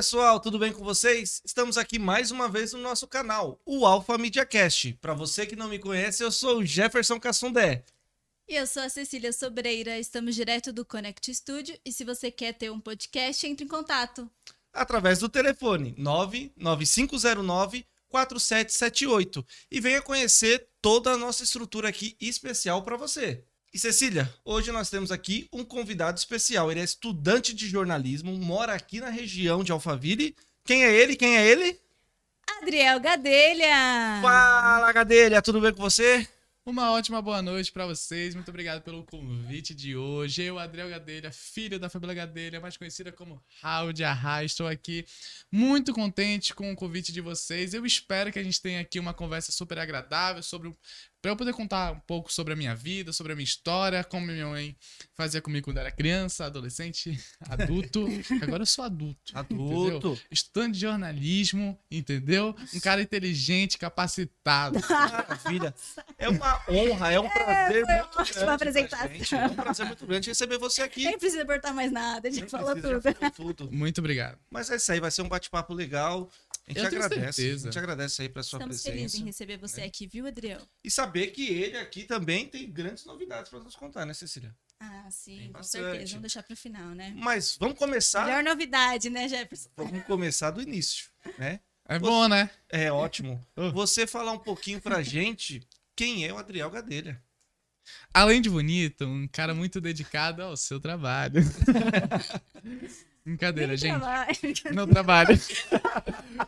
pessoal, tudo bem com vocês? Estamos aqui mais uma vez no nosso canal, o AlphaMidiaCast. Para você que não me conhece, eu sou o Jefferson Cassundé. E eu sou a Cecília Sobreira, estamos direto do Connect Studio e se você quer ter um podcast, entre em contato. Através do telefone 99509-4778 e venha conhecer toda a nossa estrutura aqui especial para você. E Cecília, hoje nós temos aqui um convidado especial. Ele é estudante de jornalismo, mora aqui na região de Alphaville. Quem é ele? Adriel Gadelha! Fala, Gadelha! Tudo bem com você? Uma ótima boa noite para vocês. Muito obrigado pelo convite de hoje. Eu, Adriel Gadelha, filho da Fabiola Gadelha, mais conhecida como Haudia Raia. Estou aqui muito contente com o convite de vocês. Eu espero que a gente tenha aqui uma conversa super agradável sobre... para eu poder contar um pouco sobre a minha vida, sobre a minha história, como minha mãe fazia comigo quando era criança, adolescente, adulto. Agora eu sou adulto, entendeu? Estudante de jornalismo, entendeu? Um cara inteligente, capacitado. Maravilha. É uma honra, é um prazer muito grande pra gente. É um prazer muito grande receber você aqui. Nem precisa apertar mais nada, a gente falou tudo. Muito obrigado. Mas é isso aí, vai ser um bate-papo legal. A gente agradece aí pra sua presença. Estamos felizes em receber você aqui, viu, Adriel? E saber que ele aqui também tem grandes novidades para nos contar, né, Cecília? Ah, sim, com certeza. Vamos deixar pro final, né? Mas vamos começar... Melhor novidade, né, Jefferson? Vamos começar do início, né? É bom, né? É ótimo. Você falar um pouquinho pra gente quem é o Adriel Gadelha. Além de bonito, um cara muito dedicado ao seu trabalho. Brincadeira, gente. Não trabalho.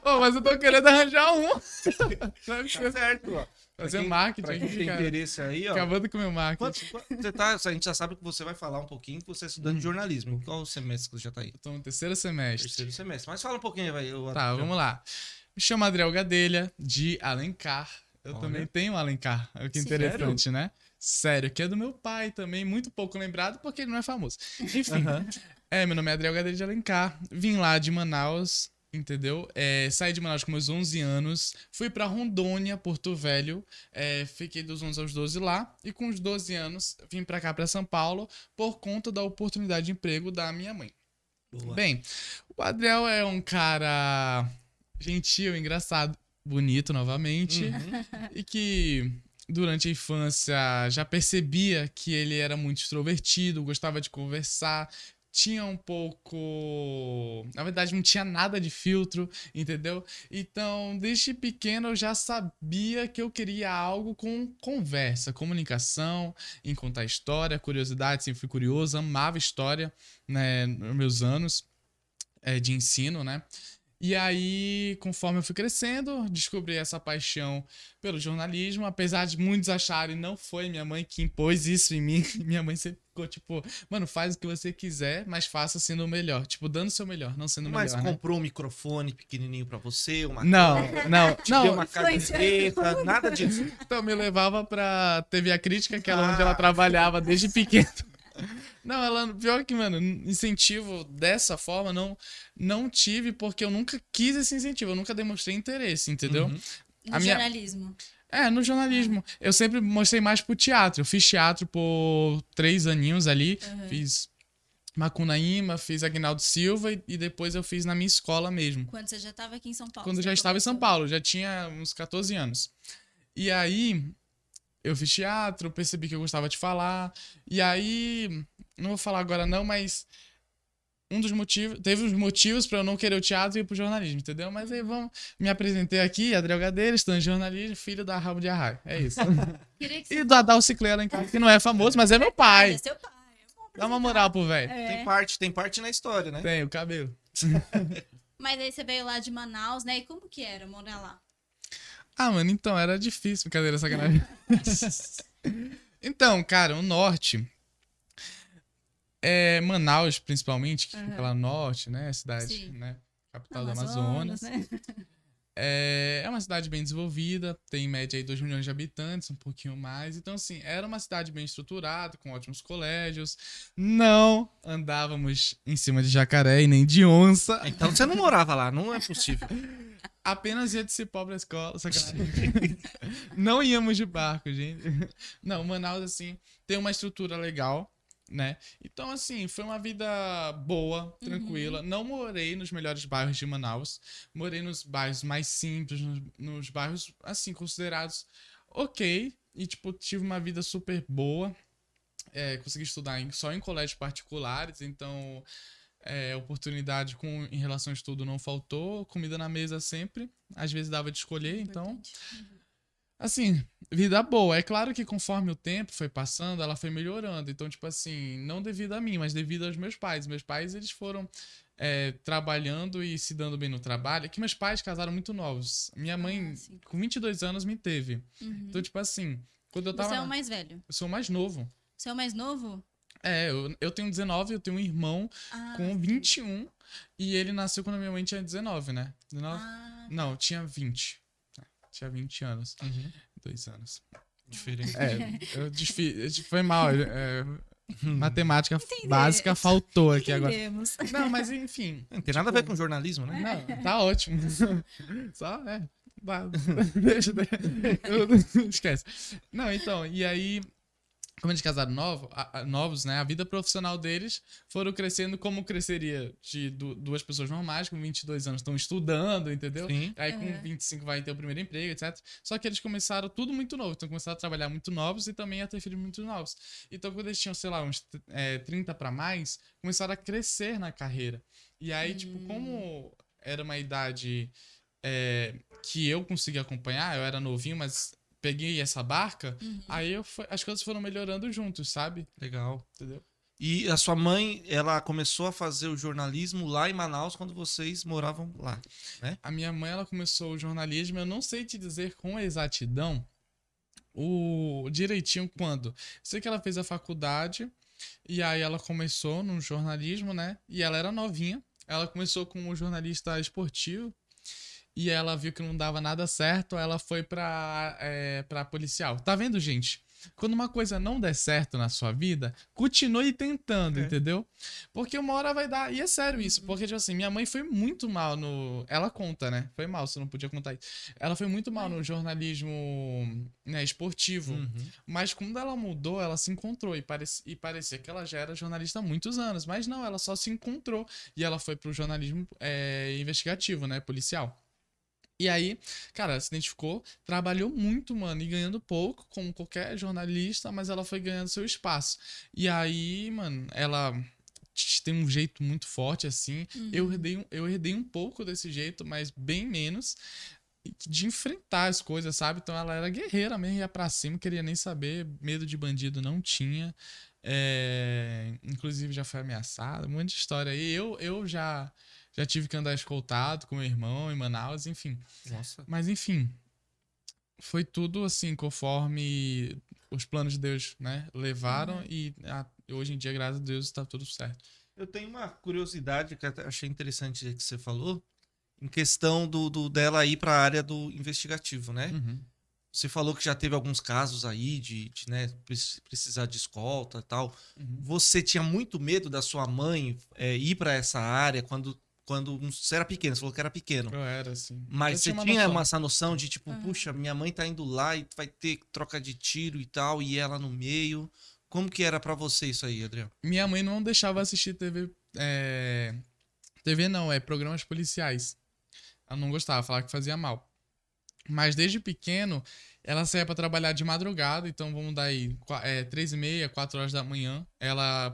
Oh, mas eu tô querendo arranjar um. Tá certo, ó. Fazer pra quem, marketing. Pra quem tem interesse aí, ó. Acabando com o meu marketing. A gente já sabe que você vai falar um pouquinho, que você é estudante de jornalismo. Qual o semestre que você já tá aí? Eu tô no terceiro semestre. Mas fala um pouquinho aí. Vamos lá. Me chamo Adriel Gadelha de Alencar. Eu também tenho Alencar. Olha que interessante, né? Sério, que é do meu pai também. Muito pouco lembrado, porque ele não é famoso. Enfim... Meu nome é Adriel Gadelha de Alencar, vim lá de Manaus, entendeu? Saí de Manaus com meus 11 anos, fui pra Rondônia, Porto Velho, fiquei dos 11 aos 12 lá, e com os 12 anos vim pra cá, pra São Paulo, por conta da oportunidade de emprego da minha mãe. Boa. Bem, o Adriel é um cara gentil, engraçado, bonito novamente, e que... Durante a infância já percebia que ele era muito extrovertido, gostava de conversar, tinha um pouco... Na verdade, não tinha nada de filtro, entendeu? Então, desde pequeno eu já sabia que eu queria algo com conversa, comunicação, em contar história, curiosidade, sempre fui curioso, amava história, né, nos meus anos de ensino, né? E aí, conforme eu fui crescendo, descobri essa paixão pelo jornalismo, apesar de muitos acharem, não foi minha mãe que impôs isso em mim. Minha mãe sempre ficou tipo, mano, faz o que você quiser, mas faça sendo o melhor. Tipo, dando o seu melhor, não sendo o melhor. Mas comprou, né? Um microfone pequenininho pra você, uma... Não. Deu uma camiseta, nada disso. Então, me levava pra TV Acrítica, que era onde ela trabalhava desde pequeno. Não, ela, pior que, mano, incentivo dessa forma não tive, porque eu nunca quis esse incentivo, eu nunca demonstrei interesse, entendeu? Jornalismo. No jornalismo. Eu sempre mostrei mais pro teatro, eu fiz teatro por 3 aninhos ali, fiz Macunaíma, fiz Agnaldo Silva e depois eu fiz na minha escola mesmo. Quando você já estava aqui em São Paulo? Quando eu já estava em São Paulo, já tinha uns 14 anos. E aí... Eu fiz teatro, percebi que eu gostava de falar. E aí, não vou falar agora não, mas teve uns motivos pra eu não querer o teatro e ir pro jornalismo, entendeu? Mas aí me apresentei aqui, Adriel Gadelha, estudante de jornalismo, filho da Haudia Raia. É isso. E do Adal Ciclera, que não é famoso, mas é meu pai. É seu pai. Dá uma moral pro velho. Tem parte na história, né? Tem, o cabelo. Mas aí você veio lá de Manaus, né? E como que era morar lá? Ah, mano, então, era difícil, brincadeira, sacanagem. Então, cara, o norte, Manaus, principalmente, que fica lá no norte, né, a cidade, né, capital do Amazonas. Né? É uma cidade bem desenvolvida, tem em média aí 2 milhões de habitantes, um pouquinho mais. Então, assim, era uma cidade bem estruturada, com ótimos colégios. Não andávamos em cima de jacaré e nem de onça. Então você não morava lá, não é possível. Apenas ia de cipó pra escola, sacanagem. Não íamos de barco, gente. Não, Manaus, assim, tem uma estrutura legal, né? Então, assim, foi uma vida boa, tranquila. Uhum. Não morei nos melhores bairros de Manaus. Morei nos bairros mais simples, nos bairros, assim, considerados ok. E, tipo, tive uma vida super boa. Consegui estudar só em colégios particulares, então... oportunidade em relação a estudo não faltou, comida na mesa sempre, às vezes dava de escolher, então, assim, vida boa. É claro que conforme o tempo foi passando, ela foi melhorando, então, tipo assim, não devido a mim, mas devido aos meus pais. Meus pais, eles foram trabalhando e se dando bem no trabalho, que meus pais casaram muito novos. Minha mãe, com 22 anos, me teve. Uhum. Então, tipo assim, quando eu tava... Você é o mais velho? Eu sou o mais novo. Você é o mais novo? Eu tenho 19, eu tenho um irmão com 21, e ele nasceu quando a minha mãe tinha 19, né? 19? Não, tinha 20. Tinha 20 anos. Uhum. 2 anos. Diferente. Foi mal. Matemática básica faltou aqui agora. Não, mas enfim. Não tem nada a ver com jornalismo, né? Não, tá ótimo. Só, esquece. Não, então, e aí... Como eles casaram novos, né? A vida profissional deles foram crescendo como cresceria de duas pessoas normais, com 22 anos estão estudando, entendeu? Sim. Aí com 25 vai ter o primeiro emprego, etc. Só que eles começaram tudo muito novo. Então começaram a trabalhar muito novos e também a ter filhos muito novos. Então quando eles tinham, sei lá, uns 30 para mais, começaram a crescer na carreira. E aí, tipo, como era uma idade que eu conseguia acompanhar, eu era novinho, mas... Peguei essa barca, aí as coisas foram melhorando juntos, sabe? Legal. Entendeu? E a sua mãe, ela começou a fazer o jornalismo lá em Manaus quando vocês moravam lá, né? A minha mãe, ela começou o jornalismo, eu não sei te dizer com exatidão o direitinho quando. Sei que ela fez a faculdade e aí ela começou no jornalismo, né? E ela era novinha, ela começou como jornalista esportivo. E ela viu que não dava nada certo, ela foi pra policial. Tá vendo, gente? Quando uma coisa não der certo na sua vida, continue tentando, entendeu? Porque uma hora vai dar. E é sério isso, porque, tipo assim, minha mãe foi muito mal no... Ela conta, né? Foi mal, você não podia contar isso. Ela foi muito mal no jornalismo, né, esportivo. Uhum. Mas quando ela mudou, ela se encontrou. E parecia que ela já era jornalista há muitos anos. Mas não, ela só se encontrou. E ela foi pro jornalismo investigativo, né? Policial. E aí, cara, ela se identificou, trabalhou muito, mano, e ganhando pouco, como qualquer jornalista, mas ela foi ganhando seu espaço. E aí, mano, ela tem um jeito muito forte, assim. Eu herdei um pouco desse jeito, mas bem menos, de enfrentar as coisas, sabe? Então ela era guerreira mesmo, ia pra cima, queria nem saber, medo de bandido não tinha. Inclusive já foi ameaçada, um monte de história aí. Eu já... Já tive que andar escoltado com meu irmão em Manaus, enfim. Nossa. Mas, enfim, foi tudo, assim, conforme os planos de Deus, né, levaram. E hoje em dia, graças a Deus, está tudo certo. Eu tenho uma curiosidade que eu achei interessante que você falou, em questão dela ir para a área do investigativo, né? Uhum. Você falou que já teve alguns casos aí de né, precisar de escolta e tal. Uhum. Você tinha muito medo da sua mãe ir para essa área quando você era pequeno, você falou que era pequeno. Eu era, sim. Mas você tinha essa noção de tipo, puxa, minha mãe tá indo lá e vai ter troca de tiro e tal, e ela no meio. Como que era pra você isso aí, Adriel? Minha mãe não deixava assistir TV... TV não, programas policiais. Ela não gostava, falava que fazia mal. Mas desde pequeno, ela saía pra trabalhar de madrugada, então vamos dar aí 3h30, 4 horas da manhã.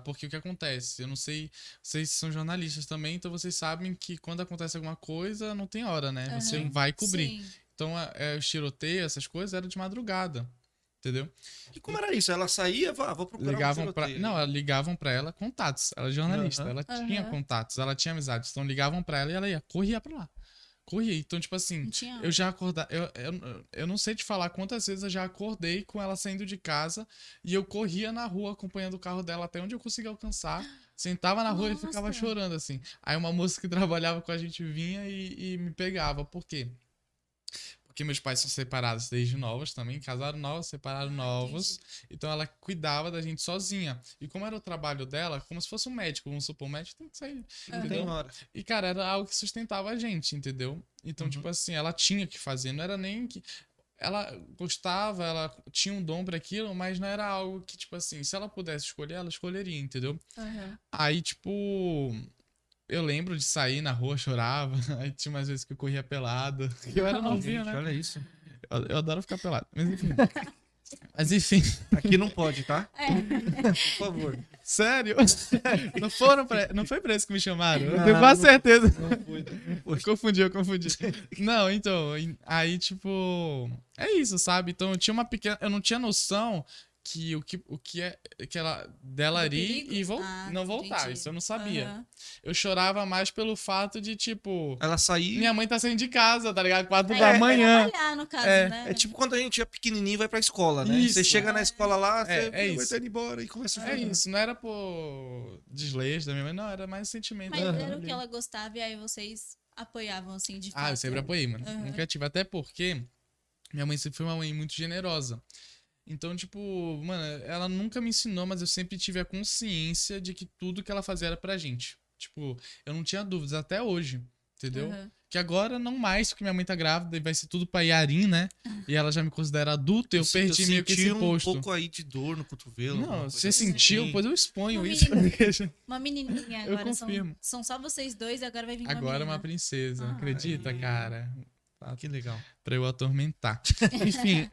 Porque o que acontece? Eu não sei, vocês são jornalistas também, então vocês sabem que quando acontece alguma coisa, não tem hora, né? Uhum. Você vai cobrir. Sim. Então, os tiroteios, essas coisas, eram de madrugada, entendeu? E como era isso? Ela saía, vou procurar ligavam pra... Não, ligavam pra ela contatos. Ela é jornalista, ela tinha contatos, ela tinha amizades. Então, ligavam pra ela e ela corria pra lá. Então, tipo assim, eu já acordei... Eu não sei te falar quantas vezes eu já acordei com ela saindo de casa e eu corria na rua acompanhando o carro dela até onde eu conseguia alcançar, sentava na rua e ficava chorando, assim. Aí uma moça que trabalhava com a gente vinha e me pegava. Por quê? Porque meus pais são separados desde novos também, casaram novos, separaram novos. Então ela cuidava da gente sozinha. E como era o trabalho dela, como se fosse um médico, vamos supor, um médico tem que sair, entendeu? E cara, era algo que sustentava a gente, entendeu? Então, tipo assim, ela tinha que fazer, não era nem que... ela gostava, ela tinha um dom pra aquilo, mas não era algo que, tipo assim, se ela pudesse escolher, ela escolheria, entendeu? Uhum. Aí, tipo, eu lembro de sair na rua, chorava, aí tinha umas vezes que eu corria pelado, eu era novinho, né? Olha isso. Eu adoro ficar pelado, mas enfim... Mas enfim, aqui não pode, tá? É. Por favor. Sério? Não foram pra... Não foi pra isso que me chamaram? Eu tenho quase certeza. Não foi. Eu confundi. Não, então, aí tipo, é isso, sabe? Então eu tinha uma pequena, eu não tinha noção que o que é que ela dela ir e não voltar, entendi. Isso eu não sabia. Uhum. Eu chorava mais pelo fato de, tipo... Ela sair... Minha mãe tá saindo de casa, tá ligado? 4 da manhã. É trabalhar, no caso, né? É tipo quando a gente é pequenininho e vai pra escola, né? Isso. Você chega na escola lá, você vai estar indo embora e começa a jogar. É isso, não era por desleixo da minha mãe, não, era mais sentimento. Mas era o que ela gostava e aí vocês apoiavam, assim, de fato. Ah, eu sempre apoiei, mano. Uhum. Nunca tive, até porque minha mãe sempre foi uma mãe muito generosa. Então, tipo, mano, ela nunca me ensinou, mas eu sempre tive a consciência de que tudo que ela fazia era pra gente. Tipo, eu não tinha dúvidas até hoje, entendeu? Uhum. Que agora não mais, porque minha mãe tá grávida e vai ser tudo pra Arim, né? E ela já me considera adulta e eu perdi meio que esse posto. Um pouco aí de dor no cotovelo. Não, você sentiu, assim. Pois eu exponho isso. Uma menininha agora. Eu confirmo. São só vocês dois e agora vai vir uma menina. Agora é uma princesa, acredita, cara? Ah, que legal. Pra eu atormentar. Enfim.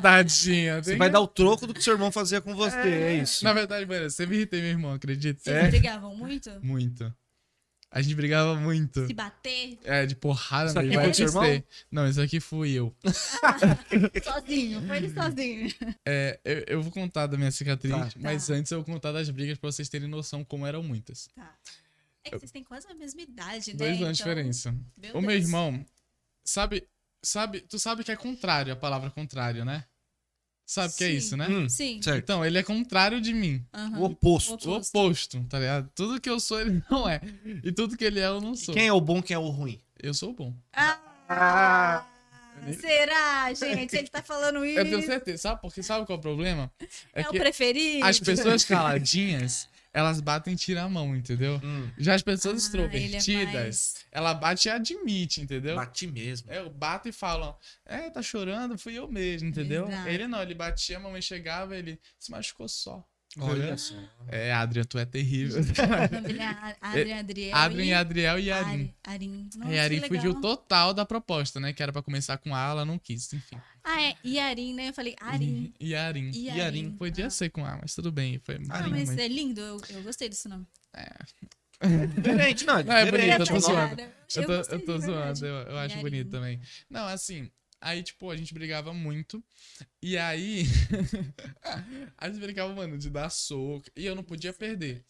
Tadinha. Você vai dar o troco do que seu irmão fazia com você, é isso. Na verdade, mano, você me irritei, meu irmão, acredita? Vocês brigavam muito? Muito. A gente brigava muito. Se bater? É, de porrada. Isso aqui foi seu irmão? Não, isso aqui fui eu. Sozinho, foi ele sozinho. É, eu vou contar da minha cicatriz, mas antes eu vou contar das brigas pra vocês terem noção como eram muitas. Tá. É que vocês têm quase a mesma idade, né? 2 anos de diferença. O meu irmão, sabe, tu sabe que é contrário, a palavra contrário, né? Sabe que é isso, né? Sim. Certo. Então, ele é contrário de mim. Uhum. O oposto, tá ligado? Tudo que eu sou, ele não é. E tudo que ele é, eu não sou. E quem é o bom, quem é o ruim? Eu sou o bom. Será, gente? Ele tá falando isso. Eu tenho certeza. Sabe? Porque sabe qual é o problema? É o preferido. As pessoas caladinhas... Elas batem e tiram a mão, entendeu? Já as pessoas extrovertidas, ela bate e admite, entendeu? Bate mesmo. Eu bato e falo, tá chorando, fui eu mesmo, entendeu? Exato. Ele não, ele batia, a mamãe chegava, ele se machucou só. Olha só. É, Adriel, tu é terrível. Adriel e Arim. E Arim fugiu total da proposta, né? Que era pra começar com A, ela não quis, enfim. Ah, é. E Arim, né? Eu falei Arim. E Arim. E Arim. Podia ser com A, mas tudo bem. Foi Arim, mas é lindo. Eu gostei desse nome. É. Diferente, não. Não, é bonito. Eu tô zoando. Eu acho bonito também. Não, assim... Aí, tipo, a gente brigava muito. E aí... a gente brigava, mano, de dar soco. E eu não podia perder.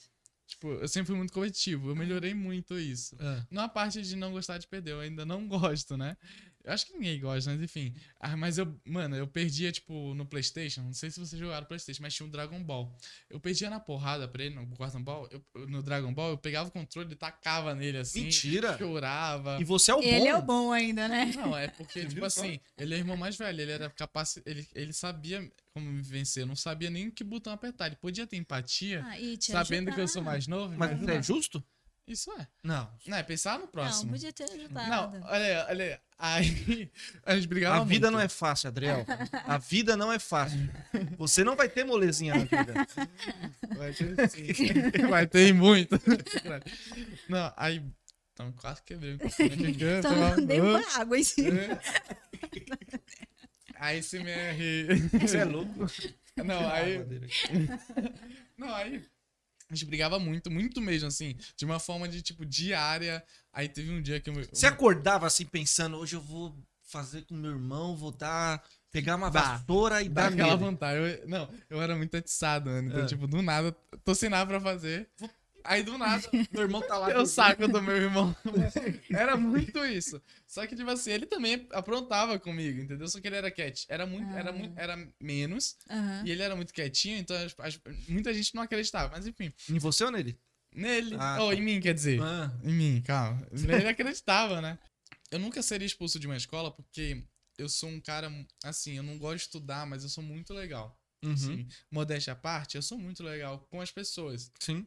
Tipo, eu sempre fui muito competitivo. Eu melhorei muito isso. Não a parte de não gostar de perder. Eu ainda não gosto, né? Eu acho que ninguém gosta, mas enfim. Ah, mas eu... Mano, eu perdia, tipo, no PlayStation. Não sei se vocês jogaram PlayStation, mas tinha um Dragon Ball. Eu perdia na porrada pra ele, no Dragon Ball. Eu pegava o controle e tacava nele, assim. Mentira! Chorava. E você é o bom. Ele é o bom ainda, né? Não, é porque, tipo assim, ele é o irmão mais velho. Ele era capaz... Ele sabia como me vencer. Eu não sabia nem que botão apertar. Ele podia ter empatia, sabendo que eu sou mais novo. Mas é justo? Isso é. Não é pensar no próximo. Não, podia ter ajudado. Não, olha aí. A gente brigava muito. A vida não é fácil, Adriel. A vida não é fácil. Você não vai ter molezinha na vida. Vai ter sim. Vai ter muito. Não, aí... Então, quase quebrei. Então, dei uma água em cima. Aí você me ri. Você é louco? Não, aí... A gente brigava muito, muito mesmo, assim, de uma forma de, tipo, diária. Aí teve um dia que... Você acordava, assim, pensando, hoje eu vou fazer com meu irmão, vou dar... Pegar uma vassoura e dar aquela vontade. Eu era muito atiçado, mano. Então, tipo, do nada, tô sem nada pra fazer. Aí, do nada, meu irmão tá lá. Eu saco do meu irmão. Era muito isso. Só que, tipo assim, ele também aprontava comigo, entendeu? Só que ele era quietinho. Era menos. Uhum. E ele era muito quietinho, então muita gente não acreditava. Mas, enfim. Em você ou nele? Nele. Em mim, quer dizer. Em mim, calma. Ele acreditava, né? Eu nunca seria expulso de uma escola porque eu sou um cara, assim, eu não gosto de estudar, mas eu sou muito legal. Uhum. Assim, modéstia à parte, eu sou muito legal com as pessoas. Sim.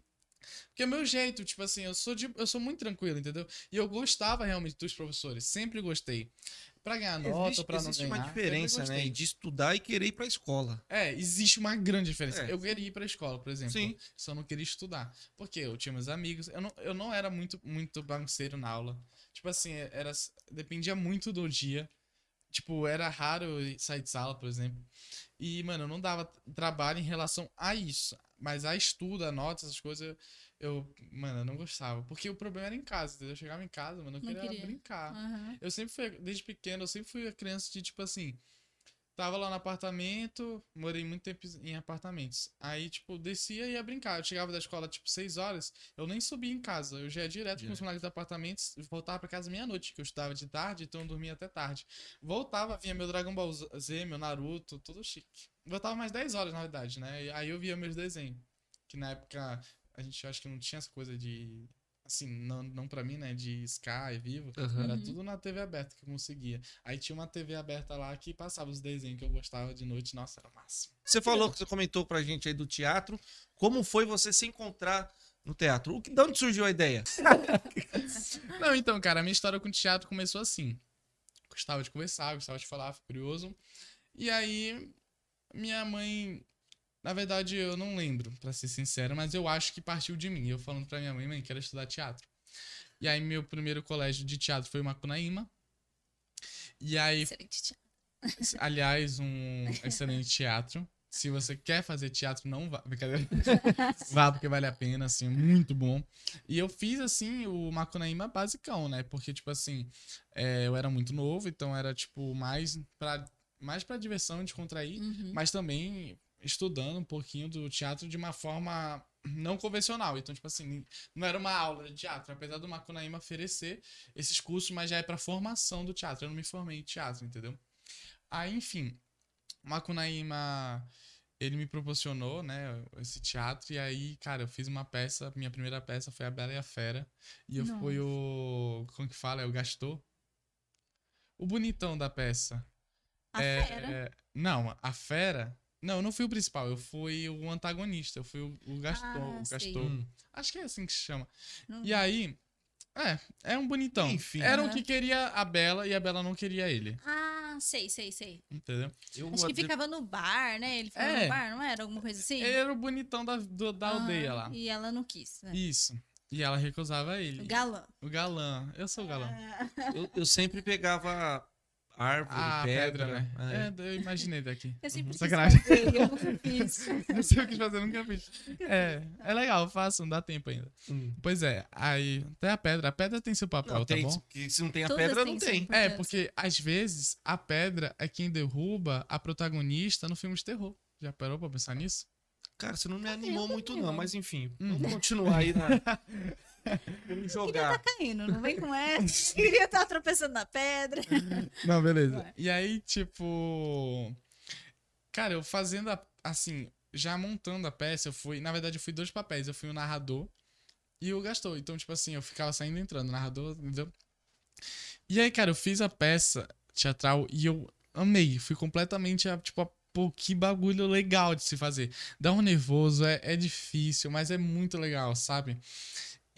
Porque é meu jeito, tipo assim, eu sou muito tranquilo, entendeu? E eu gostava realmente dos professores, sempre gostei. Pra ganhar nota, pra não ganhar. Existe uma diferença, né? De estudar e querer ir pra escola. É, existe uma grande diferença. É. Eu queria ir pra escola, por exemplo. Sim. Só não queria estudar. Porque eu tinha meus amigos. Eu não era muito bagunceiro na aula. Tipo assim, dependia muito do dia. Tipo, era raro eu sair de sala, por exemplo. E, mano, eu não dava trabalho em relação a isso. Mas a estudo, a nota, essas coisas, eu não gostava. Porque o problema era em casa, entendeu? Eu chegava em casa, mano, eu queria brincar. Uhum. Eu sempre fui, desde pequeno, eu sempre fui a criança de, tipo assim, tava lá no apartamento, morei muito tempo em apartamentos. Aí, tipo, descia e ia brincar. Eu chegava da escola, tipo, 6 horas, eu nem subia em casa. Eu já ia direto com os moleques dos apartamentos, voltava pra casa meia-noite, que eu estudava de tarde, então eu dormia até tarde. Voltava, vinha meu Dragon Ball Z, meu Naruto, tudo chique. Voltava mais 10 horas, na verdade, né? Aí eu via meus desenhos, que na época... A gente acho que não tinha essa coisa de... Assim, não pra mim, né? De Sky, Vivo. Uhum. Era tudo na TV aberta que eu conseguia. Aí tinha uma TV aberta lá que passava os desenhos que eu gostava de noite. Nossa, era o máximo. Você comentou pra gente aí do teatro. Como foi você se encontrar no teatro? De onde surgiu a ideia? Não, então, cara. A minha história com o teatro começou assim. Gostava de conversar, gostava de falar, fui curioso. E aí, minha mãe... Na verdade, eu não lembro, pra ser sincero, mas eu acho que partiu de mim. Eu falando pra minha mãe, quero estudar teatro. E aí, meu primeiro colégio de teatro foi o Macunaíma. E aí... Excelente teatro. Aliás, um excelente teatro. Se você quer fazer teatro, não vá. Brincadeira. Vá, porque vale a pena, assim, muito bom. E eu fiz, assim, o Macunaíma basicão, né? Porque, tipo assim, eu era muito novo, então era, tipo, mais pra diversão, descontrair, mas também... estudando um pouquinho do teatro de uma forma não convencional. Então, tipo assim, não era uma aula de teatro, apesar do Macunaíma oferecer esses cursos, mas já é pra formação do teatro. Eu não me formei em teatro, entendeu? Aí, enfim, o Macunaíma, ele me proporcionou, né, esse teatro, e aí, cara, eu fiz uma peça, minha primeira peça foi A Bela e a Fera, e eu fui o... como que fala? Eu gastou? O bonitão da peça. A fera? Não, a fera... Não, eu não fui o principal, eu fui o antagonista, eu fui o Gaston, o Gaston. Acho que é assim que se chama. Não. E aí, é um bonitão. Enfim, era o que queria a Bela e a Bela não queria ele. Ah, sei. Entendeu? Acho que ficava no bar, né? Ele ficava no bar, não era? Alguma coisa assim? Ele era o bonitão da aldeia lá. E ela não quis, né? Isso. E ela recusava ele. O galã. Eu sou o galã. Eu sempre pegava... Árvore, pedra, né? Eu imaginei daqui. Eu sempre quis fazer, eu nunca fiz. Não sei o que fazer, eu nunca fiz. É legal, faço, não dá tempo ainda. Pois é, aí até a pedra. A pedra tem seu papel, não, tá bom? Porque se não tem a pedra, não tem. Porque às vezes a pedra é quem derruba a protagonista no filme de terror. Já parou pra pensar nisso? Cara, você não me animou muito não, mas enfim, vamos continuar aí na... Vamos jogar. Tá caindo, não vem com essa. Queria estar tropeçando na pedra. Não, beleza. Ué. E aí, tipo... Cara, eu fazendo assim, já montando a peça, eu fui dois papéis. Eu fui o narrador e o Gaston. Então, tipo assim, eu ficava saindo e entrando, narrador, entendeu? E aí, cara, eu fiz a peça teatral e eu amei. Fui completamente, pô, que bagulho legal de se fazer. Dá um nervoso, é difícil, mas é muito legal, sabe?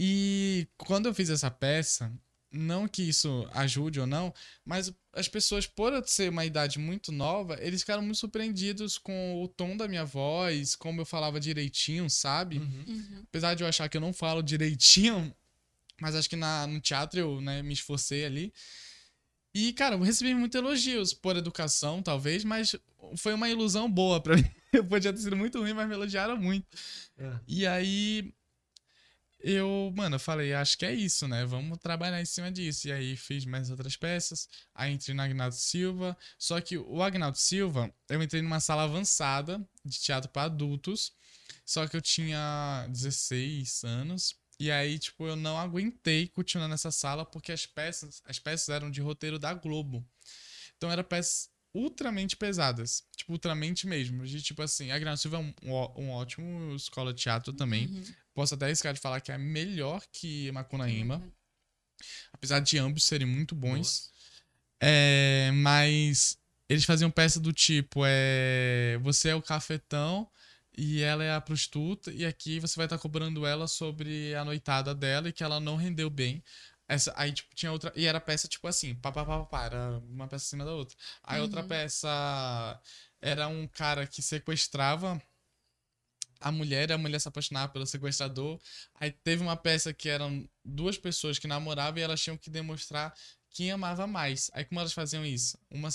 E quando eu fiz essa peça, não que isso ajude ou não, mas as pessoas, por eu ser uma idade muito nova, eles ficaram muito surpreendidos com o tom da minha voz, como eu falava direitinho, sabe? Uhum. Apesar de eu achar que eu não falo direitinho, mas acho que no teatro eu, né, me esforcei ali. E, cara, eu recebi muitos elogios por educação, talvez, mas foi uma ilusão boa pra mim. Eu podia ter sido muito ruim, mas me elogiaram muito. É. E aí, eu falei, acho que é isso, né? Vamos trabalhar em cima disso. E aí, fiz mais outras peças. Aí, entrei no Agnaldo Silva. Só que o Agnaldo Silva, eu entrei numa sala avançada de teatro pra adultos. Só que eu tinha 16 anos. E aí, tipo, eu não aguentei continuar nessa sala porque as peças eram de roteiro da Globo. Então, eram peças ultramente pesadas. Tipo, ultramente mesmo. De, tipo assim, a Agnaldo Silva é um ótimo escola de teatro também. Uhum. Posso até arriscar de falar que é melhor que Macunaíma. Uhum. Apesar de ambos serem muito bons. Mas eles faziam peça do tipo, você é o cafetão e ela é a prostituta, e aqui você vai estar cobrando ela sobre a noitada dela e que ela não rendeu bem. Essa, aí, tipo, tinha outra... E era peça, tipo assim, era uma peça em cima da outra. Aí outra peça era um cara que sequestrava a mulher, e a mulher se apaixonava pelo sequestrador. Aí teve uma peça que eram duas pessoas que namoravam e elas tinham que demonstrar quem amava mais. Aí como elas faziam isso? Uma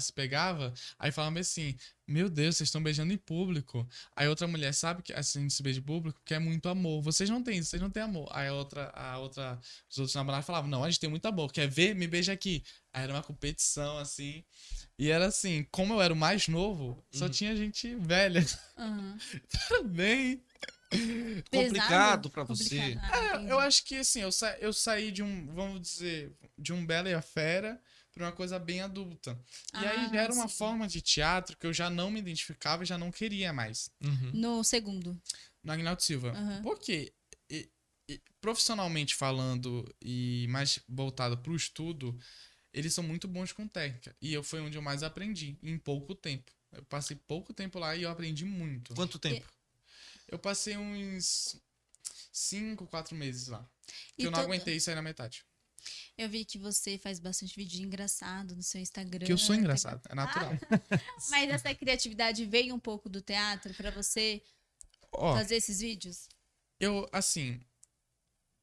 se pegava, aí falava assim, meu Deus, vocês estão beijando em público. Aí outra mulher, sabe que a gente se beija em público porque é muito amor. Vocês não têm amor. Aí os outros namorados falavam, não, a gente tem muito amor, quer ver? Me beija aqui. Aí era uma competição, assim. E era assim, como eu era o mais novo, só tinha gente velha. Também. Complicado pra você. Eu acho que assim, eu saí de um, vamos dizer, de um Bela e a Fera pra uma coisa bem adulta. E aí era uma forma de teatro que eu já não me identificava e já não queria mais. No segundo? No Agnaldo Silva. Porque profissionalmente falando e mais voltado pro estudo, eles são muito bons com técnica. E eu foi onde eu mais aprendi, em pouco tempo. Eu passei pouco tempo lá e eu aprendi muito. Quanto tempo? Eu passei uns 4 meses lá. Porque eu não aguentei sair na metade. Eu vi que você faz bastante vídeo engraçado no seu Instagram. Que eu sou engraçado, é natural. Mas essa criatividade veio um pouco do teatro pra você fazer esses vídeos? Eu, assim,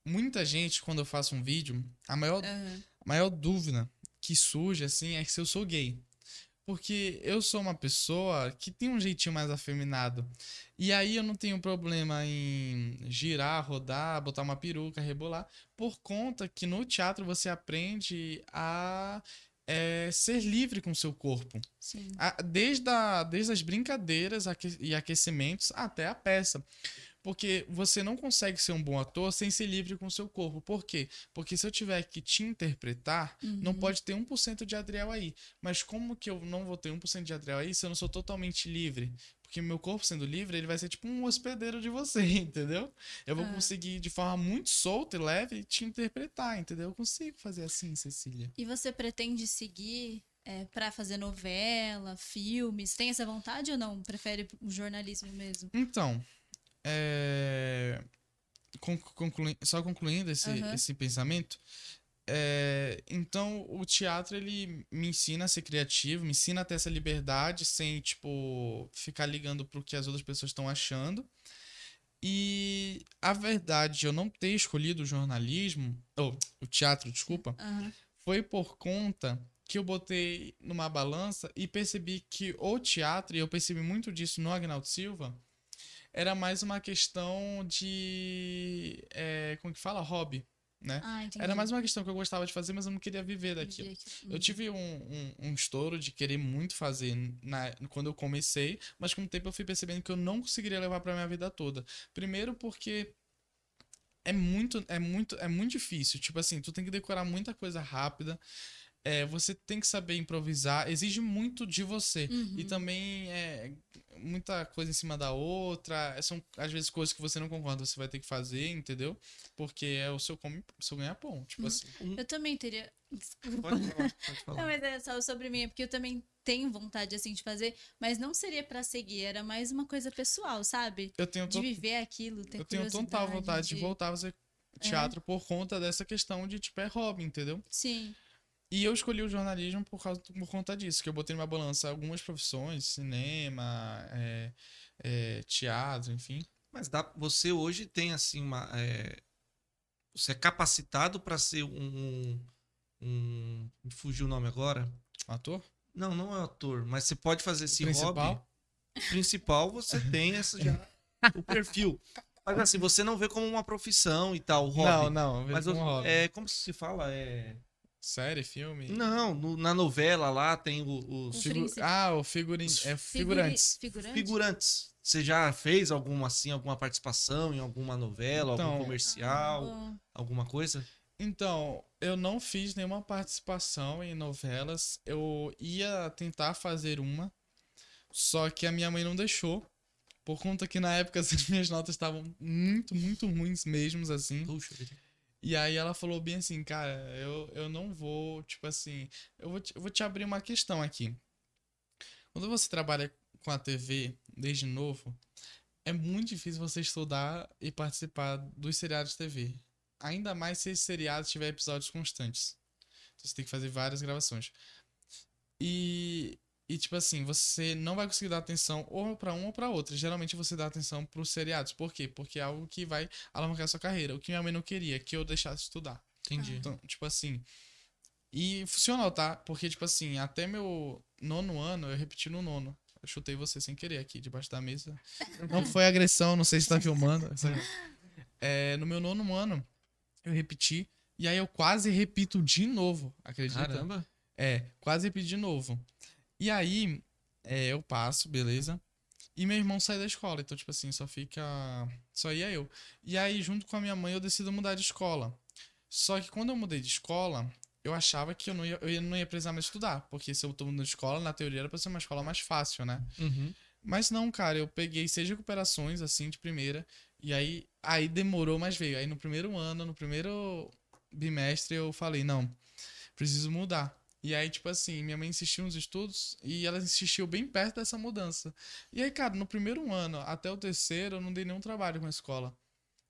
muita gente, quando eu faço um vídeo, a maior dúvida que surge, assim, é se eu sou gay. Porque eu sou uma pessoa que tem um jeitinho mais afeminado. E aí eu não tenho problema em girar, rodar, botar uma peruca, rebolar. Por conta que no teatro você aprende a ser livre com o seu corpo. Sim. Desde as brincadeiras e aquecimentos até a peça. Porque você não consegue ser um bom ator sem ser livre com o seu corpo. Por quê? Porque se eu tiver que te interpretar, não pode ter 1% de Adriel aí. Mas como que eu não vou ter 1% de Adriel aí se eu não sou totalmente livre? Porque meu corpo sendo livre, ele vai ser tipo um hospedeiro de você, entendeu? Eu vou conseguir de forma muito solta e leve te interpretar, entendeu? Eu consigo fazer assim, Cecília. E você pretende seguir... pra fazer novela, filmes? Tem essa vontade ou não? Prefere o jornalismo mesmo? Então... concluindo esse pensamento, então o teatro ele me ensina a ser criativo, me ensina a ter essa liberdade sem tipo ficar ligando pro que as outras pessoas estão achando. E a verdade, eu não ter escolhido o jornalismo, ou o teatro, desculpa, foi por conta que eu botei numa balança e percebi que o teatro, e eu percebi muito disso no Agnaldo Silva, era mais uma questão de... hobby, né? Era mais uma questão que eu gostava de fazer, mas eu não queria viver daquilo. Eu tive um estouro de querer muito fazer quando eu comecei, mas com o tempo eu fui percebendo que eu não conseguiria levar pra minha vida toda. Primeiro porque... É muito difícil. Tipo assim, tu tem que decorar muita coisa rápida. Você tem que saber improvisar, exige muito de você. E também muita coisa em cima da outra. São, às vezes, coisas que você não concorda, você vai ter que fazer, entendeu? Porque é o seu ganha-pão, tipo assim. Eu também teria... Desculpa. Pode falar. Não, mas é só sobre mim, porque eu também tenho vontade, assim, de fazer, mas não seria pra seguir, era mais uma coisa pessoal, sabe? De viver aquilo, ter curiosidade. Eu tenho tanta vontade de voltar a fazer teatro por conta dessa questão de, tipo, é hobby, entendeu? Sim. E eu escolhi o jornalismo por conta disso, que eu botei numa balança algumas profissões, cinema, teatro, enfim. Mas você hoje tem, assim, você é capacitado para ser um... Me fugiu o nome agora. Ator? Não, não é ator, mas você pode fazer esse hobby. Principal, você tem essa já, o perfil. Mas assim, você não vê como uma profissão e tal, o hobby. Não, mas como hobby. Como se fala, série, filme? Não, na novela lá tem os... o figurante. Figurantes. Você já fez alguma participação em alguma novela, algum comercial, alguma coisa? Então, eu não fiz nenhuma participação em novelas. Eu ia tentar fazer uma, só que a minha mãe não deixou. Por conta que na época as minhas notas estavam muito, muito ruins mesmo, assim. Puxa vida. E aí ela falou bem assim, cara, eu não vou, tipo assim... Eu vou te abrir uma questão aqui. Quando você trabalha com a TV desde novo, é muito difícil você estudar e participar dos seriados de TV. Ainda mais se esse seriado tiver episódios constantes. Então você tem que fazer várias gravações. E tipo assim, você não vai conseguir dar atenção ou pra uma ou pra outra. Geralmente você dá atenção pros seriados. Por quê? Porque é algo que vai alavancar a sua carreira. O que minha mãe não queria, que eu deixasse estudar. Entendi. Então, tipo assim... E funcionou, tá? Porque, tipo assim, até meu 9º ano, eu repeti no 9º. Eu chutei você sem querer aqui, debaixo da mesa. Não foi agressão, não sei se tá filmando. No meu 9º ano, eu repeti. E aí eu quase repito de novo, acredita? Caramba! Quase repito de novo. E aí, eu passo, beleza? E meu irmão sai da escola, então, tipo assim, só ia eu. E aí, junto com a minha mãe, eu decido mudar de escola. Só que quando eu mudei de escola, eu achava que eu não ia precisar mais estudar. Porque se eu tô mudando de escola, na teoria era pra ser uma escola mais fácil, né? Uhum. Mas não, cara, eu peguei 6 recuperações, assim, de primeira. E aí demorou, mas veio. Aí no primeiro bimestre, eu falei, não, preciso mudar. E aí, tipo assim, minha mãe insistiu nos estudos e ela insistiu bem perto dessa mudança. E aí, cara, no primeiro ano até o terceiro, eu não dei nenhum trabalho com a escola.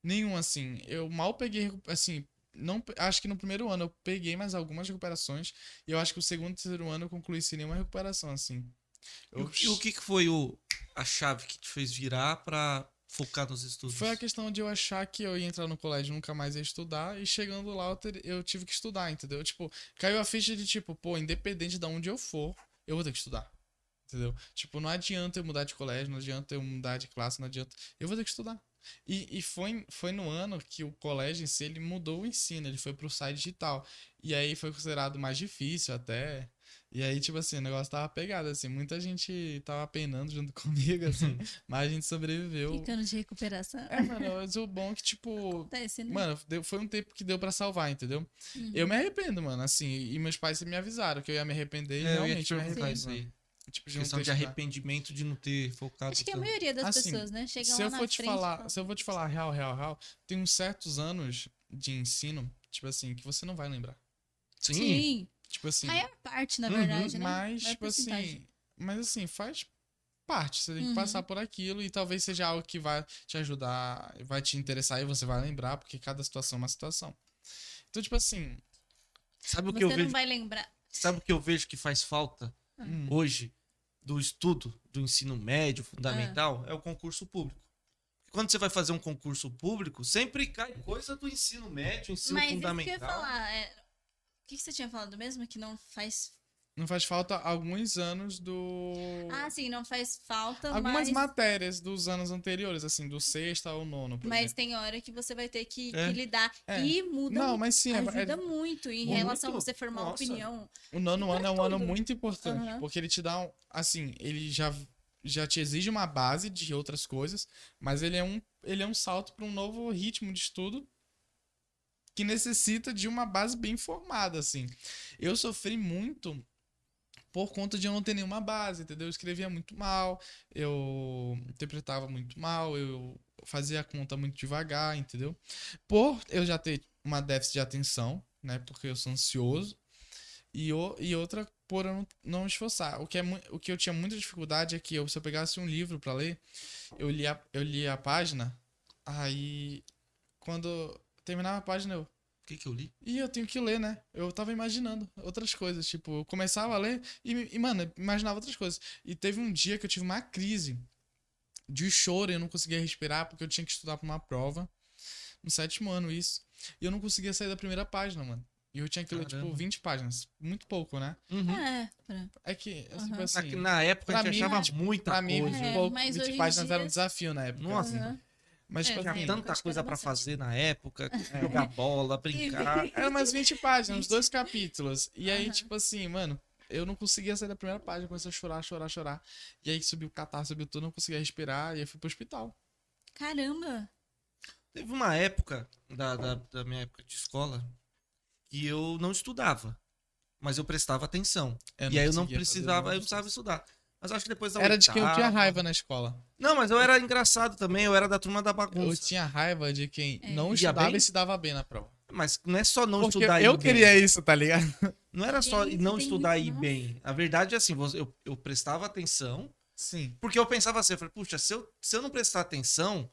Nenhum, assim. Eu mal peguei, assim, não, acho que no primeiro ano eu peguei mais algumas recuperações. E eu acho que o segundo e terceiro ano eu concluí sem nenhuma recuperação, assim. E o que foi a chave que te fez virar pra focar nos estudos? Foi a questão de eu achar que eu ia entrar no colégio e nunca mais ia estudar. E chegando lá, eu tive que estudar, entendeu? Tipo, caiu a ficha de tipo, pô, independente de onde eu for, eu vou ter que estudar, entendeu? Tipo, não adianta eu mudar de colégio, não adianta eu mudar de classe, não adianta... Eu vou ter que estudar. E foi no ano que o colégio em si, ele mudou o ensino, ele foi pro site digital. E aí foi considerado mais difícil até... E aí, tipo assim, o negócio tava pegado, assim. Muita gente tava penando junto comigo, assim. Mas a gente sobreviveu. Ficando de recuperação. Mano, mas o bom é que, tipo... Acontece, né? Mano, foi um tempo que deu pra salvar, entendeu? Uhum. Eu me arrependo, mano, assim. E meus pais me avisaram que eu ia me arrepender. E realmente eu me arrependo. Tipo, de questão de arrependimento de não ter focado. Acho que a maioria das assim, pessoas, né? Chegam se lá eu na for frente... Se eu vou te falar real, tem uns certos anos de ensino, tipo assim, que você não vai lembrar. Sim. Tipo assim... Aí é parte, na verdade, né? Mas, tipo assim... Mas, assim, faz parte. Você tem que passar por aquilo e talvez seja algo que vai te ajudar, vai te interessar e você vai lembrar, porque cada situação é uma situação. Então, tipo assim... Sabe o que eu vejo? Você não vai lembrar. Sabe o que eu vejo que faz falta hoje do estudo, do ensino médio, fundamental? É o concurso público. Quando você vai fazer um concurso público, sempre cai coisa do ensino médio, ensino fundamental. Mas isso que eu ia falar... O que você tinha falado mesmo? Que não faz... Não faz falta alguns anos do... Ah, sim, não faz falta, algumas matérias dos anos anteriores, assim, do 6º ao 9º, por exemplo. Tem hora que você vai ter que lidar. E muda, não, mas sim, ajuda muito em relação a você formar uma opinião. O 9º ano é um ano muito importante, porque ele te dá um... Assim, ele já te exige uma base de outras coisas, mas ele é um salto para um novo ritmo de estudo que necessita de uma base bem formada, assim. Eu sofri muito por conta de eu não ter nenhuma base, entendeu? Eu escrevia muito mal, eu interpretava muito mal, eu fazia a conta muito devagar, entendeu? Por eu já ter uma déficit de atenção, né? Porque eu sou ansioso. E outra, por eu não esforçar. O que eu tinha muita dificuldade é que se eu pegasse um livro pra ler, eu lia a página, aí quando... Terminava a página, eu... O que eu li? E eu tenho que ler, né? Eu tava imaginando outras coisas. Tipo, eu começava a ler mano, imaginava outras coisas. E teve um dia que eu tive uma crise de choro e eu não conseguia respirar porque eu tinha que estudar pra uma prova. No 7º ano, isso. E eu não conseguia sair da primeira página, mano. E eu tinha que ler, tipo, 20 páginas. Muito pouco, né? Uhum. É que, assim... Na época a gente achava muita coisa. Pra mim, mas 20 páginas era um desafio na época. Nossa, mas tinha tanta coisa pra fazer na época, jogar bola, brincar. Era umas 20 páginas, uns 2 capítulos. E aí, tipo assim, mano, eu não conseguia sair da primeira página, comecei a chorar. E aí subiu o catarro, subiu tudo, não conseguia respirar, e aí fui pro hospital. Caramba! Teve uma época, da minha época de escola, que eu não estudava, mas eu prestava atenção. E aí eu precisava estudar. Mas acho que depois da era de quem eu tinha raiva na escola. Não, mas eu era engraçado também, eu era da turma da bagunça. Eu tinha raiva de quem não estudava e se dava bem na prova. Mas não é só não porque estudar e ir bem. Eu queria isso, tá ligado? Não era só não estudar e ir bem. A verdade é assim, eu prestava atenção, Sim. Porque eu pensava assim, eu falei, puxa, se eu não prestar atenção,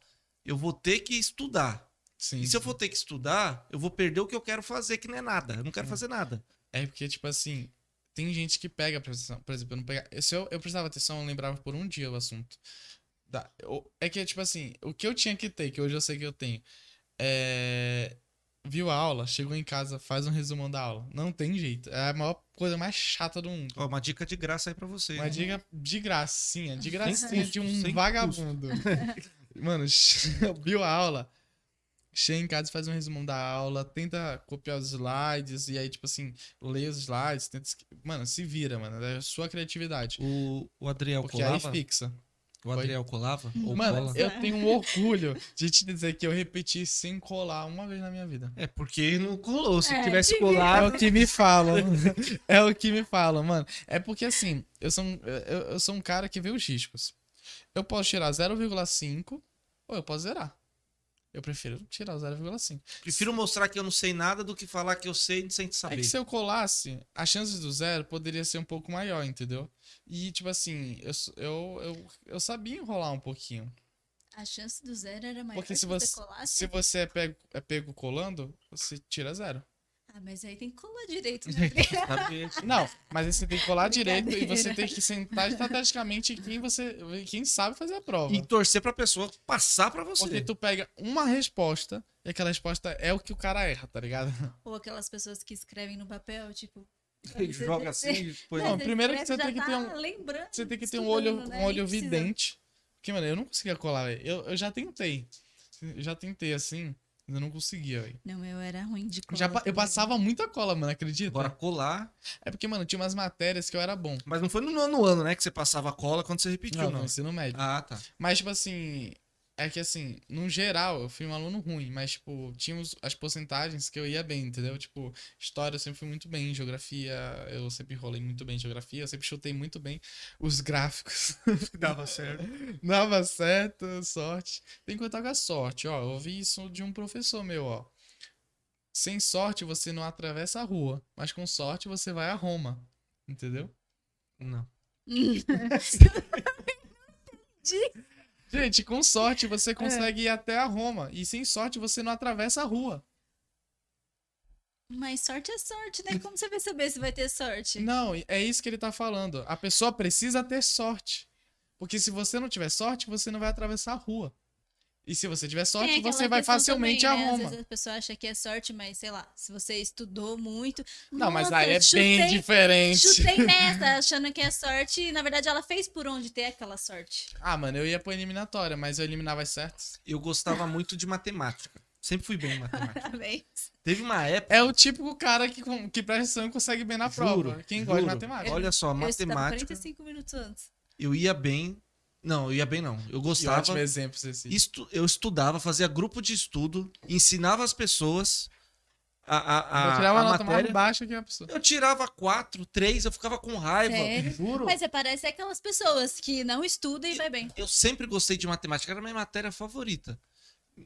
eu vou ter que estudar. Sim, e se eu for ter que estudar, eu vou perder o que eu quero fazer, que não é nada. Eu não quero fazer nada. É porque, tipo assim, tem gente que pega a prestação. Por exemplo, eu não pegava. Se eu prestava atenção, eu lembrava por um dia o assunto. É que, tipo assim, o que eu tinha que ter, que hoje eu sei que eu tenho, é... Viu a aula, chegou em casa, faz um resumão da aula. Não tem jeito. É a maior coisa mais chata do mundo. Ó, uma dica de graça aí pra vocês. Uma dica de gracinha. De gracinha de um vagabundo. Mano, viu a aula, chega em casa, faz um resumão da aula, tenta copiar os slides, e aí, tipo assim, lê os slides, tenta... Mano, se vira, mano. É a sua criatividade. O Adriel porque colava? Porque aí fixa. O Adriel colava? Ou mano, cola? Eu tenho um orgulho de te dizer que eu repeti sem colar uma vez na minha vida. É porque não colou. Se tivesse colado... É o que me falam. É o que me falam, mano. É porque, assim, eu sou um cara que vê os riscos. Eu posso tirar 0,5 ou eu posso zerar. Eu prefiro tirar o 0,5. Prefiro mostrar que eu não sei nada do que falar que eu sei sem saber. É que se eu colasse, a chance do zero poderia ser um pouco maior, entendeu? E, tipo assim, eu sabia enrolar um pouquinho. A chance do zero era maior. Porque se você colasse... Se você é pego colando, você tira zero. Ah, mas aí tem que colar direito, né? Não, mas aí você tem que colar direito e você tem que sentar estrategicamente quem sabe fazer a prova. E torcer pra pessoa passar pra você. Porque tu pega uma resposta e aquela resposta é o que o cara erra, tá ligado? Ou aquelas pessoas que escrevem no papel, tipo... Joga assim, depois... Não, primeiro que você tem que ter você tem que ter um olho vidente. Porque, mano, eu não conseguia colar, velho. Eu já tentei. assim... Eu não conseguia, velho. Não, eu era ruim de cola. Eu passava muita cola, mano, acredita? Agora colar... É porque, mano, tinha umas matérias que eu era bom. Mas não foi no nono ano, né, que você passava cola quando você repetiu, não? Não, ensino médio. Ah, tá. Mas, tipo assim... É que, assim, no geral, eu fui um aluno ruim. Mas, tipo, tínhamos as porcentagens que eu ia bem, entendeu? Tipo, história eu sempre fui muito bem. Geografia, eu sempre rolei muito bem. Geografia, eu sempre chutei muito bem. Os gráficos. Dava certo. Dava certo, sorte. Tem que contar com a sorte, ó. Eu ouvi isso de um professor meu, ó. Sem sorte, você não atravessa a rua. Mas com sorte, você vai a Roma. Entendeu? Não. Entendi. Gente, com sorte você consegue ir até a Roma. E sem sorte você não atravessa a rua. Mas sorte é sorte, né? Como você vai saber se vai ter sorte? Não, é isso que ele tá falando. A pessoa precisa ter sorte. Porque se você não tiver sorte, você não vai atravessar a rua. E se você tiver sorte, você vai facilmente também, né? A Roma. Às vezes a pessoa acha que é sorte, mas sei lá, se você estudou muito... Não, mas aí é bem diferente. Chutei nessa, achando que é sorte, e na verdade ela fez por onde ter aquela sorte. Ah, mano, eu ia pra eliminatória, mas eu eliminava as certas. Eu gostava muito de matemática. Sempre fui bem em matemática. Parabéns. Teve uma época... É o típico cara que presta atenção e consegue bem na prova. Quem gosta de matemática. Olha só, matemática... Eu 45 minutos antes. Eu ia bem... Não, eu ia bem não. Eu gostava... Ótimo exemplo, Cecília. Eu estudava, fazia grupo de estudo, ensinava as pessoas a tirava a nota mais baixa que a pessoa. Eu tirava 4, 3, eu ficava com raiva. Sério? Juro. Mas parece aquelas pessoas que não estudam e vai bem. Eu sempre gostei de matemática, era a minha matéria favorita.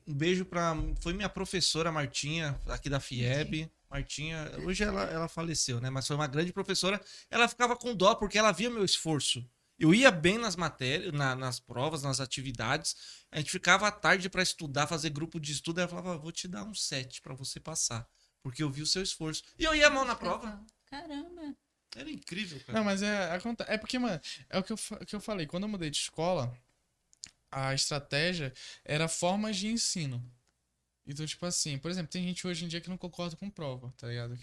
Um beijo pra... Foi minha professora, Martinha, aqui da FIEB. Sim. Martinha, hoje ela faleceu, né? Mas foi uma grande professora. Ela ficava com dó porque ela via meu esforço. Eu ia bem nas matérias, nas provas, nas atividades. A gente ficava à tarde pra estudar, fazer grupo de estudo. Ela falava, vou te dar um 7 pra você passar. Porque eu vi o seu esforço. E eu ia mal na prova. Caramba. Era incrível, cara. Não, mas é porque, mano, é o que eu falei. Quando eu mudei de escola, a estratégia era formas de ensino. Então, tipo assim, por exemplo, tem gente hoje em dia que não concorda com prova, tá ligado?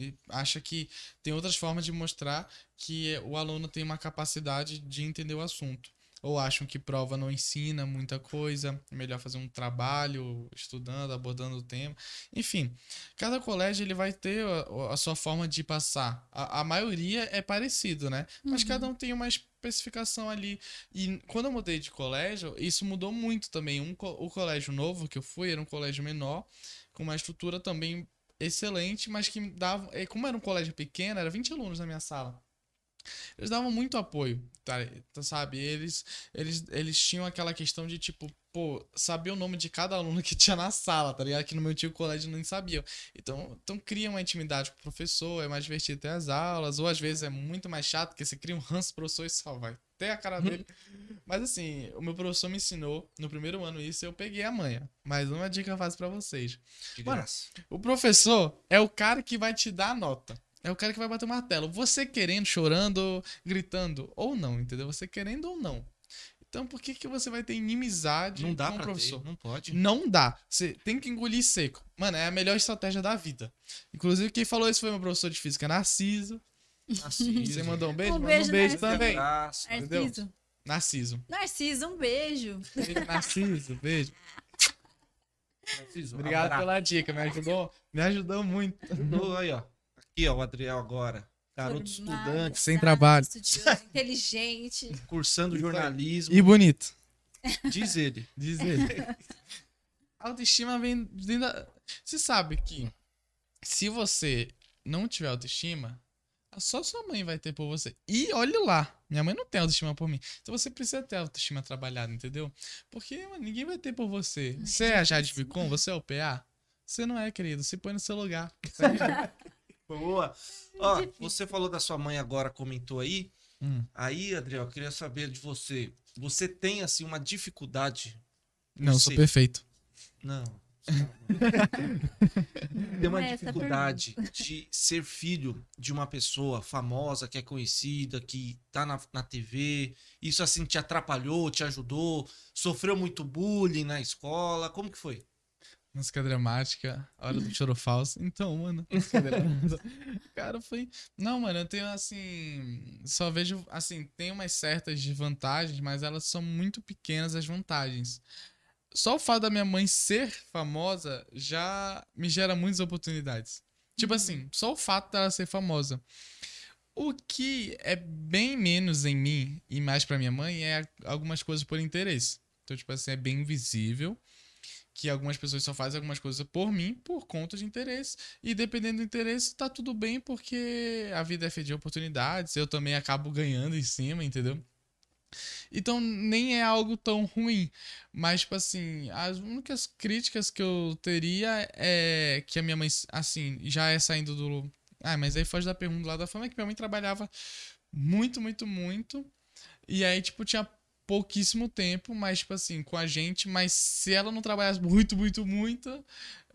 E acha que tem outras formas de mostrar que o aluno tem uma capacidade de entender o assunto. Ou acham que prova não ensina muita coisa, é melhor fazer um trabalho estudando, abordando o tema. Enfim, cada colégio ele vai ter a sua forma de passar. A maioria é parecido, né? Mas cada um tem uma especificação ali. E quando eu mudei de colégio, isso mudou muito também. O colégio novo que eu fui era um colégio menor, com uma estrutura também... excelente, mas que dava... Como era um colégio pequeno, era 20 alunos na minha sala. Eles davam muito apoio, tá, sabe? Eles tinham aquela questão de, tipo, pô, sabia o nome de cada aluno que tinha na sala, tá ligado? Que no meu antigo colégio nem sabiam. Então cria uma intimidade com o professor, é mais divertido ter as aulas, ou às vezes é muito mais chato, porque você cria um ranço pro professor e só vai. até a cara dele. Mas assim, o meu professor me ensinou no primeiro ano isso, eu peguei a manha. Mas uma dica eu faço pra vocês. Mano, o professor é o cara que vai te dar a nota. É o cara que vai bater o martelo. Você querendo, chorando, gritando ou não, entendeu? Você querendo ou não. Então, por que você vai ter inimizade com o professor? Não pode. Não dá. Você tem que engolir seco. Mano, é a melhor estratégia da vida. Inclusive, quem falou isso foi meu professor de física, Narciso. Narciso. Você mandou um beijo? Mandou um beijo também. Narciso. Entendeu? Narciso, um beijo. Narciso, beijo. Narciso, obrigado pela dica. Me ajudou muito. Ajudou aí, ó. Aqui, ó, o Adriel agora. Garoto estudante, sem trabalho. Estudioso, inteligente. Cursando jornalismo. E bonito. Diz ele. A autoestima vem... Você sabe que se você não tiver autoestima, só sua mãe vai ter por você. E olha lá, minha mãe não tem autoestima por mim. Então você precisa ter autoestima trabalhada, entendeu? Porque mano, ninguém vai ter por você. Você é a Jade Beacon? Você é o PA? Você não é, querido. Se põe no seu lugar. Boa. Ó, você falou da sua mãe agora, comentou aí. Aí, Adriel, eu queria saber de você. Você tem, assim, uma dificuldade? Não, sou perfeito. Não. Tem uma dificuldade de ser filho de uma pessoa famosa, que é conhecida, que tá na TV. Isso, assim, te atrapalhou, te ajudou? Sofreu muito bullying na escola? Como que foi? Música dramática, hora do choro falso. Então, mano, cara, foi... Não, mano, eu tenho, assim... Só vejo, assim, tem umas certas vantagens, mas elas são muito pequenas, as vantagens. Só o fato da minha mãe ser famosa já me gera muitas oportunidades. Tipo assim, só o fato dela ser famosa. O que é bem menos em mim e mais pra minha mãe é algumas coisas por interesse. Então, tipo assim, é bem invisível. Que algumas pessoas só fazem algumas coisas por mim, por conta de interesse. E dependendo do interesse, tá tudo bem, porque a vida é feita de oportunidades. Eu também acabo ganhando em cima, entendeu? Então, nem é algo tão ruim. Mas, tipo assim, as únicas críticas que eu teria é que a minha mãe, assim, já é saindo do... Ah, mas aí foge da pergunta lá da fama, é que minha mãe trabalhava muito, muito, muito. E aí, tipo, tinha... pouquíssimo tempo, mas, tipo assim, com a gente, mas se ela não trabalhasse muito, muito, muito,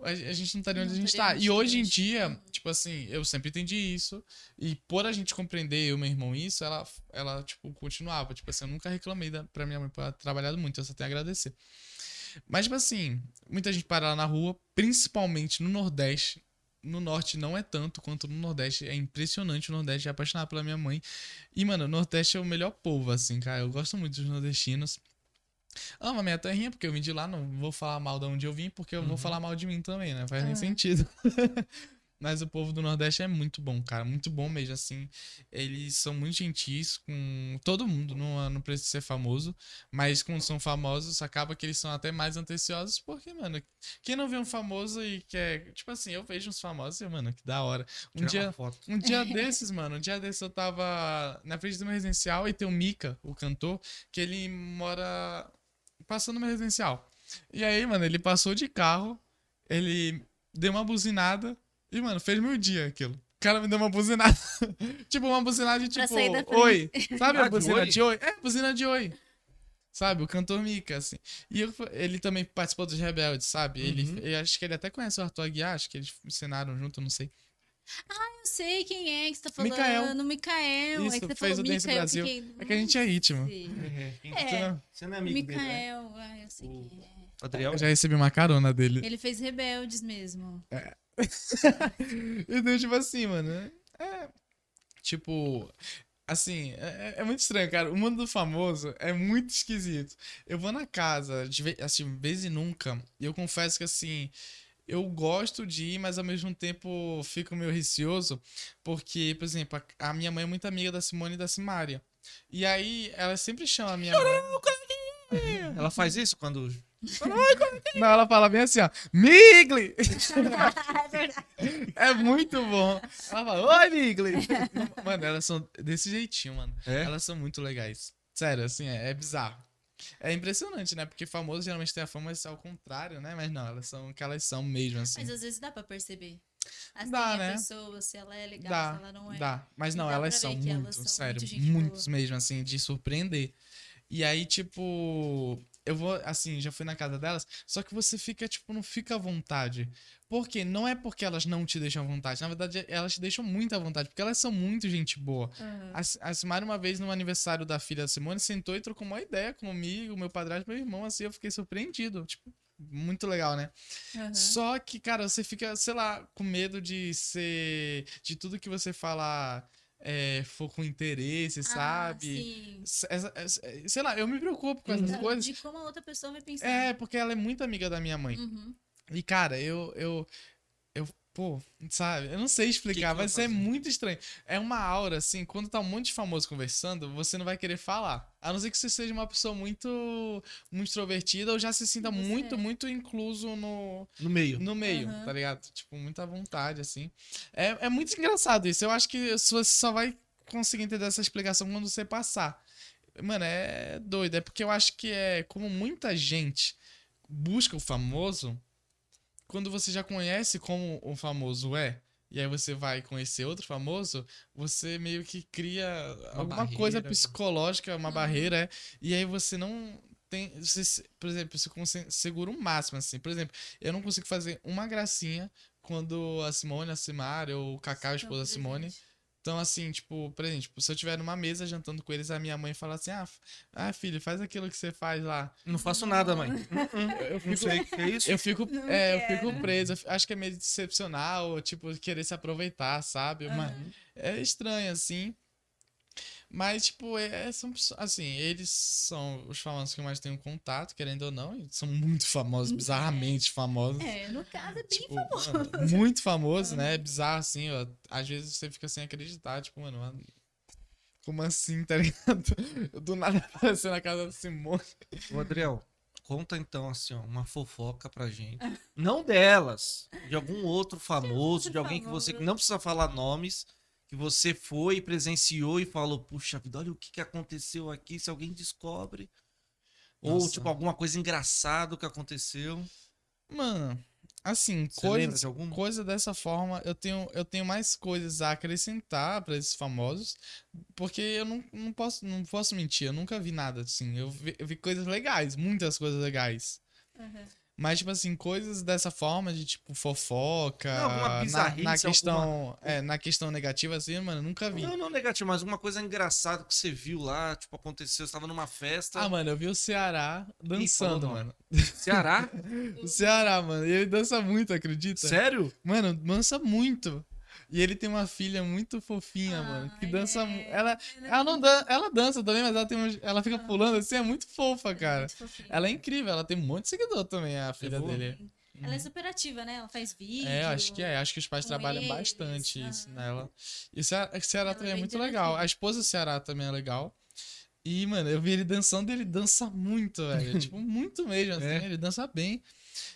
a gente não estaria onde a gente está. E hoje em dia, tipo assim, eu sempre entendi isso, e por a gente compreender, eu e meu irmão, isso, ela tipo, continuava. Tipo assim, eu nunca reclamei pra minha mãe por ela ter trabalhado muito, eu só tenho a agradecer. Mas, tipo assim, muita gente para lá na rua, principalmente no Nordeste. No Norte não é tanto quanto no Nordeste. É impressionante o Nordeste. É apaixonado pela minha mãe. E, mano, o Nordeste é o melhor povo, assim, cara. Eu gosto muito dos nordestinos. Amo a minha terrinha, porque eu vim de lá. Não vou falar mal de onde eu vim, porque eu vou falar mal de mim também, né? Faz nem sentido. Mas o povo do Nordeste é muito bom, cara. Muito bom mesmo, assim. Eles são muito gentis com todo mundo. Não precisa ser famoso. Mas quando são famosos, acaba que eles são até mais atenciosos. Porque, mano, quem não vê um famoso e quer... Tipo assim, eu vejo uns famosos e, mano, que da hora. Um dia desses, eu tava na frente do meu residencial e tem o Mika, o cantor, que ele mora... Passou no meu residencial. E aí, mano, ele passou de carro. Ele deu uma buzinada. E, mano, fez meu dia aquilo. O cara me deu uma buzinada. Tipo, uma buzinada de tipo, oi. Sabe a buzina de oi? É, buzina de oi. Sabe? O cantor Mika, assim. E ele também participou dos Rebeldes, sabe? Ele, acho que ele até conhece o Arthur Aguiar. Acho que eles ensinaram junto, não sei. Ah, eu sei quem é que você tá falando. Micael. No Micael. Isso, é que você fez o Dance Brasil. Fiquei... É que a gente é íntimo. Você não é amigo dele, Micael, né? Ah, eu sei quem é. Adriel? Eu já recebi uma carona dele. Ele fez Rebeldes mesmo. É. Então, tipo assim, mano. É. Tipo. Assim, é muito estranho, cara. O mundo do famoso é muito esquisito. Eu vou na casa, assim, vez e nunca. E eu confesso que, assim. Eu gosto de ir, mas ao mesmo tempo fico meio receoso. Porque, por exemplo, a minha mãe é muito amiga da Simone e da Simaria. E aí, ela sempre chama a minha mãe. Ela faz isso quando. Não, ela fala bem assim, ó. Migli! É muito bom. Ela fala, oi, Migli! Mano, elas são desse jeitinho, mano. É? Elas são muito legais. Sério, assim, é bizarro. É impressionante, né? Porque famoso geralmente tem a fama, mas é ao contrário, né? Mas não, elas são o que elas são mesmo, assim. Mas às vezes dá pra perceber. assim, dá, né? A pessoa, se ela é legal, dá, se ela não é. Dá, mas não, elas são muito, elas são sério, muitos mesmo, assim, de surpreender. E aí, tipo, eu vou, assim, já fui na casa delas, só que você fica, tipo, não fica à vontade. Por quê? Não é porque elas não te deixam à vontade. Na verdade, elas te deixam muito à vontade, porque elas são muito gente boa. Uhum. A Simaria, uma vez, no aniversário da filha da Simone, sentou e trocou uma ideia comigo, meu padrasto, meu irmão, assim, eu fiquei surpreendido. Tipo, muito legal, né? Uhum. Só que, cara, você fica, sei lá, com medo de ser... de tudo que você falar... é, for com interesse, sabe? Sim. Sei lá, eu me preocupo com essas coisas. De como a outra pessoa vai pensar. É, porque ela é muito amiga da minha mãe. Uhum. E, cara, eu pô, sabe? Eu não sei explicar, mas é muito estranho. É uma aura, assim, quando tá um monte de famoso conversando, você não vai querer falar. A não ser que você seja uma pessoa muito extrovertida ou já se sinta muito incluso no meio, uhum, tá ligado? Tipo, muita vontade, assim. É muito engraçado isso. Eu acho que você só vai conseguir entender essa explicação quando você passar. Mano, é doido. É porque eu acho que é como muita gente busca o famoso... quando você já conhece como o famoso é, e aí você vai conhecer outro famoso, você meio que cria alguma coisa psicológica, uma barreira, é, e aí você não tem... Você, por exemplo, você segura o máximo, assim. Por exemplo, eu não consigo fazer uma gracinha quando a Simone, a Simaria, ou o Cacau, a esposa da Simone... Então, assim, tipo, por exemplo, se eu estiver numa mesa jantando com eles, a minha mãe fala assim, filho, faz aquilo que você faz lá. Não faço nada, mãe. Eu não sei o que é isso. Eu fico preso. Acho que é meio decepcional, tipo, querer se aproveitar, sabe? Uhum. Mas é estranho, assim. Mas, tipo, são, assim, eles são os famosos que mais têm um contato, querendo ou não. Eles são muito famosos, bizarramente famosos. É, no caso é bem tipo, famoso. Mano, muito famoso, né? É bizarro, assim, ó. Às vezes você fica sem acreditar, tipo, mano, como assim, tá ligado? Do nada apareceu na casa do Simone. Ô, Adriel, conta então, assim, ó, uma fofoca pra gente. Não delas, de algum outro famoso, de alguém famoso, que você não precisa falar nomes. Que você foi, presenciou e falou, puxa vida, olha o que aconteceu aqui, se alguém descobre. Nossa. Ou, tipo, alguma coisa engraçada que aconteceu. Mano, assim, coisa dessa forma, eu tenho mais coisas a acrescentar pra esses famosos, porque eu não posso mentir, eu nunca vi nada, assim. Eu vi coisas legais, muitas coisas legais. Uhum. Mas, tipo assim, coisas dessa forma de, tipo, fofoca... Não, alguma bizarrice, na questão negativa, assim, mano, nunca vi. Não negativo, mas alguma coisa engraçada que você viu lá, tipo, aconteceu, você tava numa festa... Ah, mano, eu vi o Ceará dançando, mano. Ceará? O Ceará, mano, e ele dança muito, acredita? Sério? Mano, dança muito. E ele tem uma filha muito fofinha, mano, que dança... É. Ela dança também, mas ela fica pulando assim, é muito fofa, cara. É muito fofinha, ela é incrível, ela tem um monte de seguidor também, a filha dele. Ela é super ativa, né? Ela faz vídeo. É, acho que os pais trabalham bastante isso nela. E o Ceará também é muito legal. A esposa do Ceará também é legal. E, mano, eu vi ele dançando e ele dança muito, velho. Tipo, muito mesmo, assim, ele dança bem.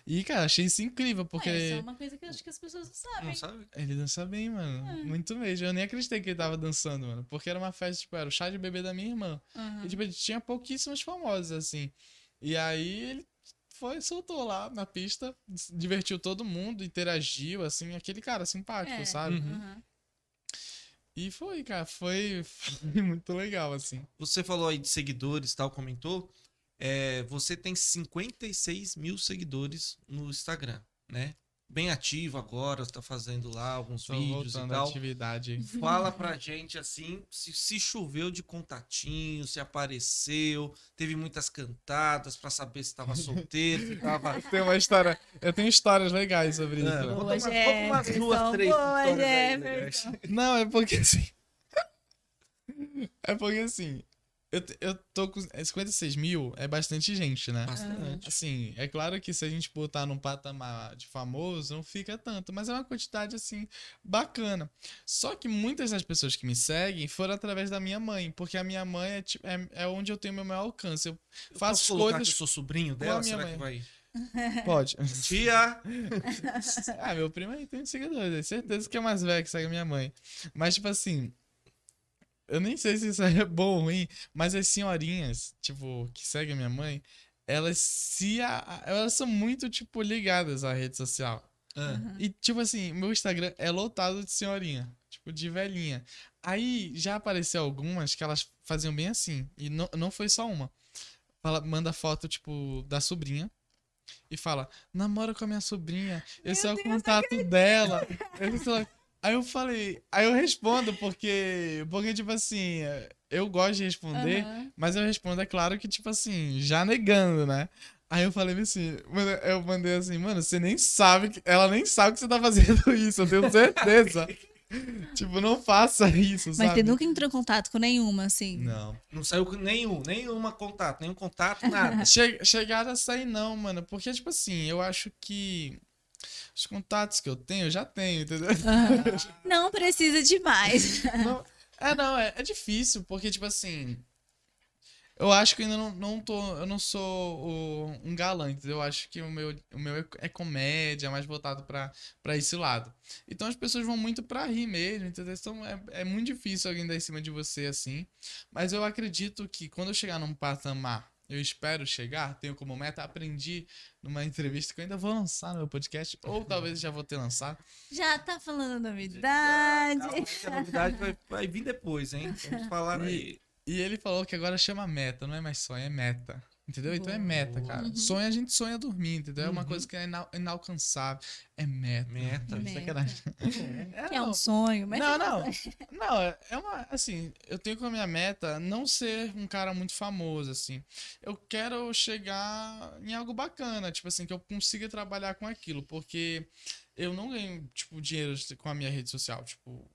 E, cara, achei isso incrível, porque... Isso é uma coisa que eu acho que as pessoas não sabem. Não sabe? Ele dança bem, mano. Uhum. Muito mesmo. Eu nem acreditei que ele tava dançando, mano. Porque era uma festa, tipo, era o chá de bebê da minha irmã. Uhum. E, tipo, tinha pouquíssimos famosos, assim. E aí, ele soltou lá na pista, divertiu todo mundo, interagiu, assim. Aquele cara simpático, sabe? Uhum. E foi, cara. Foi muito legal, assim. Você falou aí de seguidores e tal, comentou... você tem 56 mil seguidores no Instagram, né? Bem ativo agora, está fazendo lá alguns vídeos e tal. Atividade. Fala pra gente, assim, se choveu de contatinho, se apareceu, teve muitas cantadas pra saber se tava solteiro, se tava... Eu tenho histórias legais sobre isso. Umas duas, três histórias legais. Não, é porque assim... Eu tô com 56 mil, é bastante gente, né? Bastante. Assim, é claro que se a gente botar num patamar de famoso, não fica tanto. Mas é uma quantidade, assim, bacana. Só que muitas das pessoas que me seguem foram através da minha mãe. Porque a minha mãe é onde eu tenho meu maior alcance. Eu faço posso colocar coisas... que eu sou sobrinho dela? Será mãe? Que vai... Pode. Tia! Meu primo aí tem seguidores. Tenho certeza que é mais velho que segue a minha mãe. Mas, tipo assim... Eu nem sei se isso é bom ou ruim, mas as senhorinhas, tipo, que seguem a minha mãe, elas são muito, tipo, ligadas à rede social. E, tipo assim, meu Instagram é lotado de senhorinha. Tipo, de velhinha. Aí, já apareceu algumas que elas faziam bem assim. E não foi só uma. Fala, manda foto, tipo, da sobrinha. E fala, namora com a minha sobrinha. Esse é o contato dela. Aí eu falei... Aí eu respondo, porque tipo assim... Eu gosto de responder, mas eu respondo, é claro que, tipo assim, já negando, né? Aí eu falei assim, mano, eu mandei assim, mano, você nem sabe, ela nem sabe que você tá fazendo isso, eu tenho certeza. Tipo, não faça isso, mas sabe? Mas você nunca entrou em contato com nenhuma, assim? Não. Não saiu com nenhum contato, nada. Chegaram a sair não, mano, porque, tipo assim, eu acho que... Os contatos que eu tenho, eu já tenho, entendeu? Não precisa demais. Não. É difícil, porque, tipo assim, eu acho que ainda eu não sou um galã, entendeu? Eu acho que o meu é comédia, mais voltado pra esse lado. Então as pessoas vão muito pra rir mesmo, entendeu? Então é muito difícil alguém dar em cima de você, assim. Mas eu acredito que quando eu chegar num patamar, eu espero chegar, tenho como meta, aprendi numa entrevista que eu ainda vou lançar no meu podcast, ou talvez já vou ter lançado. Já tá falando novidade. A novidade vai vir depois, hein? Vamos falar aí. E ele falou que agora chama meta, não é mais sonho, é meta. Entendeu? Então é meta, cara. Sonho, a gente sonha dormindo, entendeu? É uma coisa que é inalcançável. É meta. Meta. É um sonho, mas... Não, é uma... Assim, eu tenho como minha meta não ser um cara muito famoso, assim. Eu quero chegar em algo bacana, tipo assim, que eu consiga trabalhar com aquilo, porque eu não ganho, tipo, dinheiro com a minha rede social. Tipo,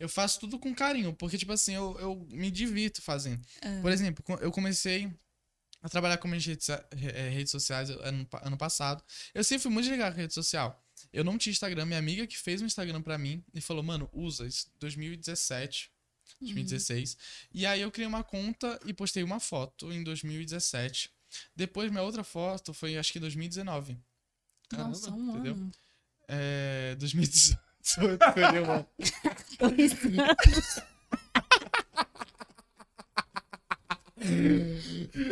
eu faço tudo com carinho, porque, tipo assim, eu me divirto fazendo. Por exemplo, eu comecei a trabalhar com minhas redes sociais ano passado. Eu sempre fui muito ligado com a rede social. Eu não tinha Instagram. Minha amiga que fez um Instagram pra mim e falou, mano, usa isso, 2016. E aí eu criei uma conta e postei uma foto em 2017. Depois minha outra foto foi, acho que em 2019. Nossa, caramba, entendeu? Ano. 2018.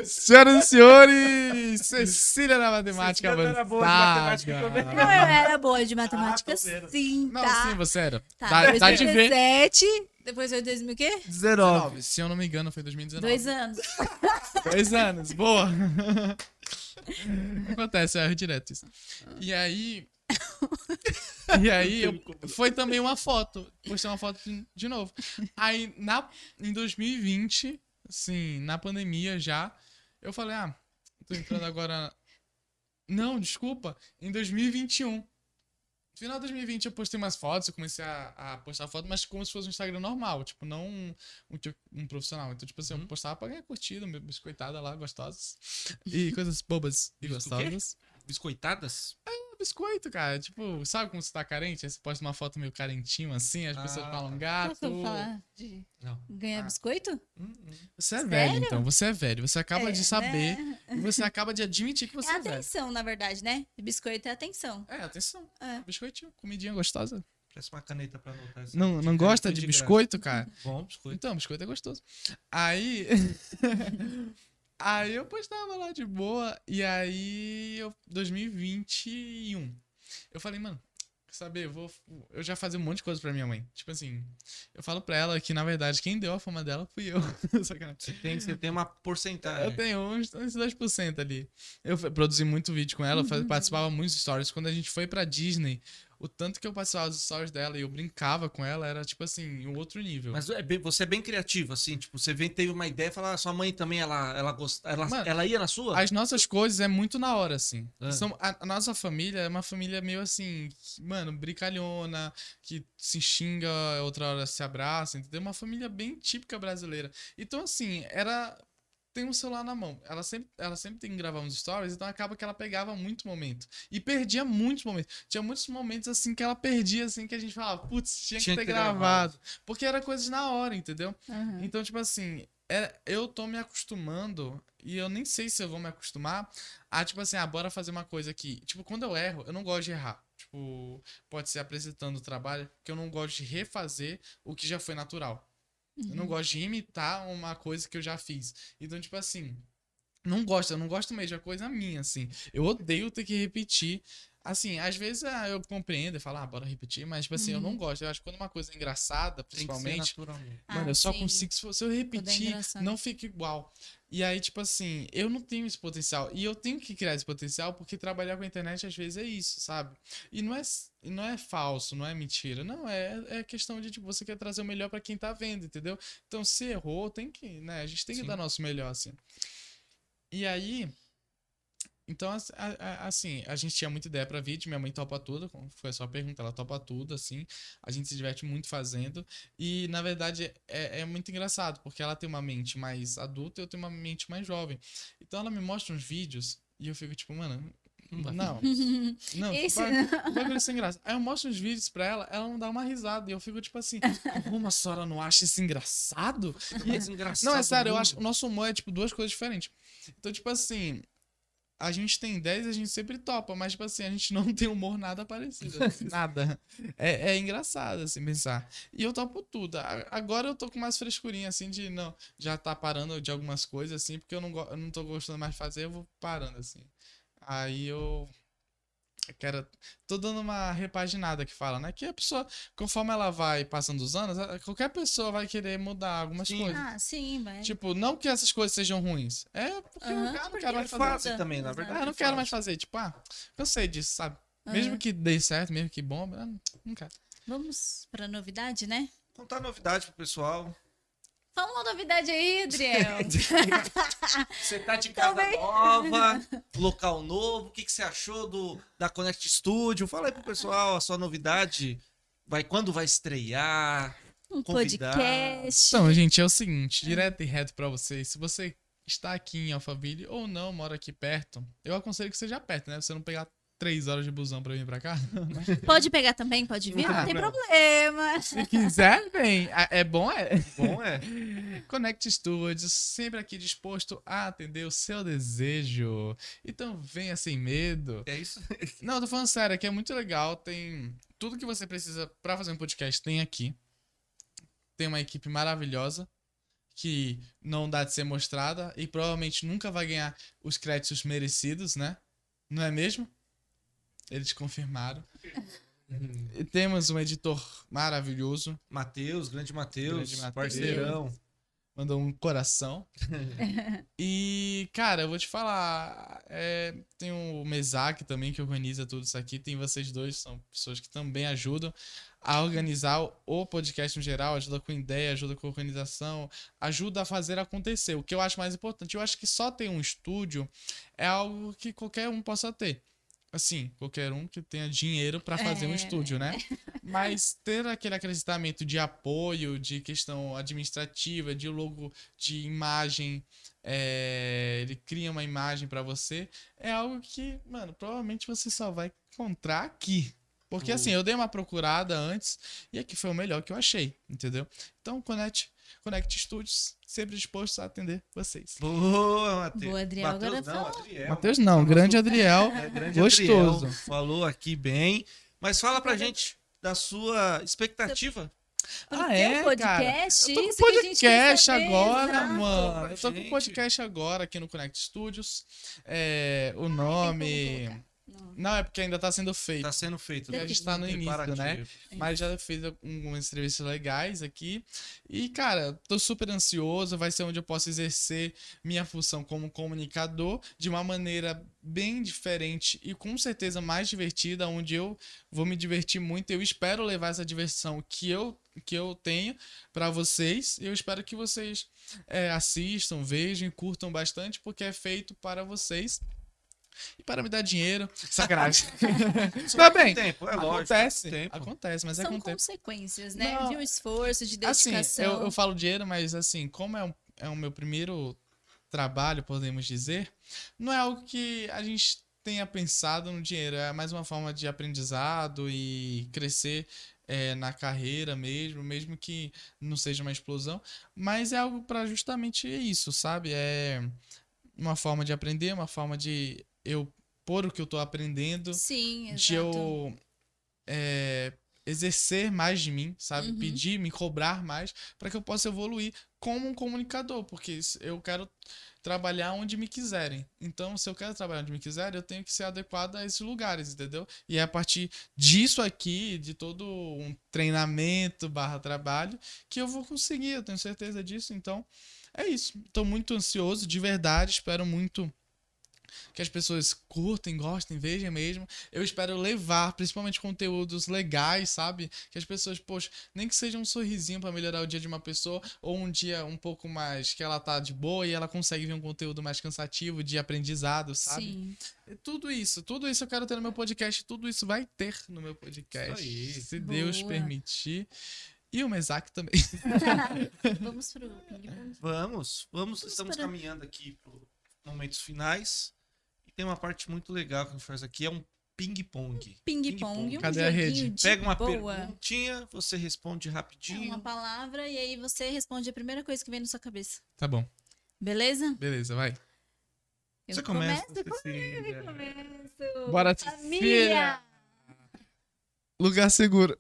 Senhoras e senhores, Cecília na matemática avançada. Não, eu era boa de matemática, sim. Não, sim, você era. Tá de ver. 2017, depois foi 2019. Se eu não me engano, foi 2019. 2 anos. 2 anos, boa. Acontece, eu erro direto isso. E aí, foi também uma foto. Postei uma foto de novo. Aí, em 2020, assim, na pandemia já, eu falei, tô entrando agora... Não, desculpa. Em 2021. No final de 2020, eu postei umas fotos, eu comecei a postar foto, mas como se fosse um Instagram normal, tipo, não um profissional. Então, tipo assim, eu postava pra ganhar curtida, biscoitada lá, gostosas. E coisas bobas e gostosas. Biscoitadas? Biscoito, cara. Tipo, sabe quando você tá carente? Aí você posta uma foto meio carentinho, assim, as pessoas falam gato. Posso falar de ganhar biscoito? Você é velho, então. Você é velho. Você acaba de saber. Né? E você acaba de admitir que você é velho. É atenção, na verdade, né? Biscoito é atenção. É, atenção. É. Biscoitinho, comidinha gostosa. Parece uma caneta pra anotar. Não gosta de biscoito, cara? Bom, biscoito. Então, biscoito é gostoso. Aí... Aí eu postava lá de boa, e aí, 2021, eu falei, mano, quer saber, eu já fazia um monte de coisa pra minha mãe. Tipo assim, eu falo pra ela que, na verdade, quem deu a fama dela fui eu. Você tem uma porcentagem. Eu tenho uns 2% ali. Eu produzi muito vídeo com ela, participava muitos stories. Quando a gente foi pra Disney... O tanto que eu passava os stories dela e eu brincava com ela era, tipo assim, um outro nível. Mas você é bem criativo, assim, tipo, você teve uma ideia e falou, sua mãe também, ela gostava, ela ia na sua? As nossas coisas é muito na hora, assim. A nossa família é uma família meio assim, que, mano, brincalhona, que se xinga, outra hora se abraça, entendeu? Uma família bem típica brasileira. Então, assim, era... Tem um celular na mão. Ela sempre tem que gravar uns stories, então acaba que ela pegava muito momento. E perdia muitos momentos. Tinha muitos momentos, assim, que ela perdia, assim, que a gente falava, putz, tinha que ter gravado. Porque era coisas na hora, entendeu? Então, tipo assim, eu tô me acostumando, e eu nem sei se eu vou me acostumar, a, tipo assim, bora fazer uma coisa aqui. Tipo, quando eu erro, eu não gosto de errar. Tipo, pode ser apresentando o trabalho, porque eu não gosto de refazer o que já foi natural. Eu não gosto de imitar uma coisa que eu já fiz. Então, tipo assim, eu não gosto mesmo, é coisa minha, assim. Eu odeio ter que repetir Assim, às vezes eu compreendo e falo, bora repetir, mas tipo assim, eu não gosto. Eu acho que quando uma coisa é engraçada, principalmente, mano, eu só consigo, se eu repetir, não fica igual. E aí, tipo assim, eu não tenho esse potencial. E eu tenho que criar esse potencial, porque trabalhar com a internet, às vezes, é isso, sabe? E não é falso, não é mentira. Não, é questão de, tipo, você quer trazer o melhor pra quem tá vendo, entendeu? Então, se errou, tem que, né? A gente tem que dar nosso melhor, assim. E aí... Então, assim, a gente tinha muita ideia pra vídeo, minha mãe topa tudo, foi só a pergunta, ela topa tudo, assim, a gente se diverte muito fazendo, e na verdade é muito engraçado, porque ela tem uma mente mais adulta e eu tenho uma mente mais jovem, então ela me mostra uns vídeos, e eu fico tipo, mano, não vai ser engraçado. Aí eu mostro uns vídeos pra ela, ela não dá uma risada, e eu fico tipo assim, como a senhora não acha isso engraçado? Não, é sério, eu acho, o nosso humor é tipo duas coisas diferentes, então tipo assim... A gente tem 10 e a gente sempre topa, mas, tipo assim, a gente não tem humor nada parecido. Nada. É engraçado, assim, pensar. E eu topo tudo. Agora eu tô com mais frescurinha, assim, de não... Já tá parando de algumas coisas, assim, porque eu não tô gostando mais de fazer, eu vou parando, assim. Aí eu... Tô dando uma repaginada que fala, né? Que a pessoa, conforme ela vai passando os anos, qualquer pessoa vai querer mudar algumas coisas. Ah, sim, vai. Tipo, não que essas coisas sejam ruins. É porque eu não quero mais fazer. Também, na verdade. Eu não quero mais fazer. Tipo, cansei disso, sabe? Mesmo que dê certo, mesmo que bomba, não quero. Vamos pra novidade, né? Contar novidade pro pessoal. Fala uma novidade aí, Adriel. Você tá de casa nova, local novo. O que você achou da Connect Studio? Fala aí pro pessoal a sua novidade. Quando vai estrear? Convidado. Podcast. Então, gente, é o seguinte. Direto e reto pra vocês. Se você está aqui em Alphaville ou não, mora aqui perto, eu aconselho que seja perto, né? Pra você não pegar 3 horas de busão pra vir pra cá. Pode pegar também, pode vir, não tem problema. Se quiser, vem. É bom. Connect Studios, sempre aqui disposto a atender o seu desejo. Então venha sem medo. É isso? Não, eu tô falando sério, aqui é muito legal. Tem tudo que você precisa pra fazer um podcast, tem aqui. Tem uma equipe maravilhosa que não dá de ser mostrada e provavelmente nunca vai ganhar os créditos merecidos, né? Não é mesmo? Eles confirmaram. E temos um editor maravilhoso. Matheus, grande Matheus, parceirão. Mandou um coração. E, cara, eu vou te falar. Tem o Mesac também, que organiza tudo isso aqui. Tem vocês dois, são pessoas que também ajudam a organizar o podcast no geral. Ajuda com ideia, ajuda com organização. Ajuda a fazer acontecer. O que eu acho mais importante. Eu acho que só ter um estúdio é algo que qualquer um possa ter. Assim, qualquer um que tenha dinheiro pra fazer um estúdio, né? Mas ter aquele acreditamento de apoio, de questão administrativa, de logo, de imagem, ele cria uma imagem pra você, é algo que, mano, provavelmente você só vai encontrar aqui. Porque assim, eu dei uma procurada antes e aqui foi o melhor que eu achei, entendeu? Então, Connect Studios, sempre disposto a atender vocês. Boa, Matheus. Boa, Adriel. Matheus não, grande Adriel. Gostoso. Adriel falou aqui bem. Mas fala pra gente da sua expectativa. Podcast? Eu tô com podcast agora, mano. Eu tô com podcast agora aqui no Connect Studios. O nome... Não, é porque ainda tá sendo feito. Tá sendo feito, né? A gente tá no início, né? Mas já fiz algumas entrevistas legais aqui. E, cara, tô super ansioso. Vai ser onde eu posso exercer minha função como comunicador de uma maneira bem diferente e com certeza mais divertida, onde eu vou me divertir muito. Eu espero levar essa diversão que eu tenho pra vocês. Eu espero que vocês assistam, vejam, curtam bastante, porque é feito para vocês. E para me dar dinheiro, sacanagem. Tá bem, tempo, é lógico, acontece, mas acontece. São consequências, né? Não, de um esforço, de dedicação. Assim, eu falo dinheiro, mas assim, como é o meu primeiro trabalho, podemos dizer, não é algo que a gente tenha pensado no dinheiro, é mais uma forma de aprendizado e crescer na carreira mesmo que não seja uma explosão, mas é algo para justamente isso, sabe? É uma forma de aprender, uma forma de... eu pôr o que eu tô aprendendo, de eu exercer mais de mim, sabe? Pedir, me cobrar mais, para que eu possa evoluir como um comunicador, porque eu quero trabalhar onde me quiserem. Então, se eu quero trabalhar onde me quiserem, eu tenho que ser adequado a esses lugares, entendeu? E é a partir disso aqui, de todo um treinamento / trabalho, que eu vou conseguir, eu tenho certeza disso. Então, é isso. Estou muito ansioso, de verdade, espero muito que as pessoas curtem, gostem, vejam mesmo. Eu espero levar, principalmente, conteúdos legais, sabe? Que as pessoas, poxa, nem que seja um sorrisinho pra melhorar o dia de uma pessoa, ou um dia um pouco mais que ela tá de boa e ela consegue ver um conteúdo mais cansativo, de aprendizado, sabe? Sim. Tudo isso eu quero ter no meu podcast, tudo isso vai ter no meu podcast, se boa. Deus permitir. E o Mesac também. Vamos pro... Vamos estamos caminhando aqui pro momentos finais. Tem uma parte muito legal que a gente faz aqui, é um ping-pong. Ping-pong. Cadê a rede? Pega uma perguntinha, você responde rapidinho. É uma palavra e aí você responde a primeira coisa que vem na sua cabeça. Tá bom. Beleza? Beleza, vai. Você começa. Eu começo. Bora, Cecília. Lugar seguro.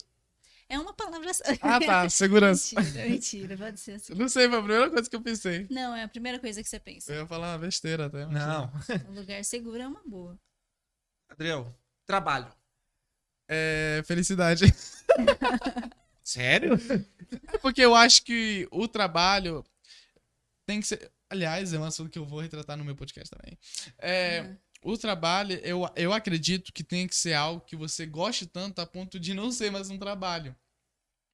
É uma palavra... Ah, tá. Segurança. mentira. Pode ser assim. Não sei, foi a primeira coisa que eu pensei. Não, é a primeira coisa que você pensa. Eu ia falar uma besteira até. Não. Um lugar seguro é uma boa. Adriel, trabalho. Felicidade. Sério? Porque eu acho que o trabalho tem que ser... Aliás, é um assunto que eu vou retratar no meu podcast também. O trabalho, eu acredito que tem que ser algo que você goste tanto a ponto de não ser mais um trabalho.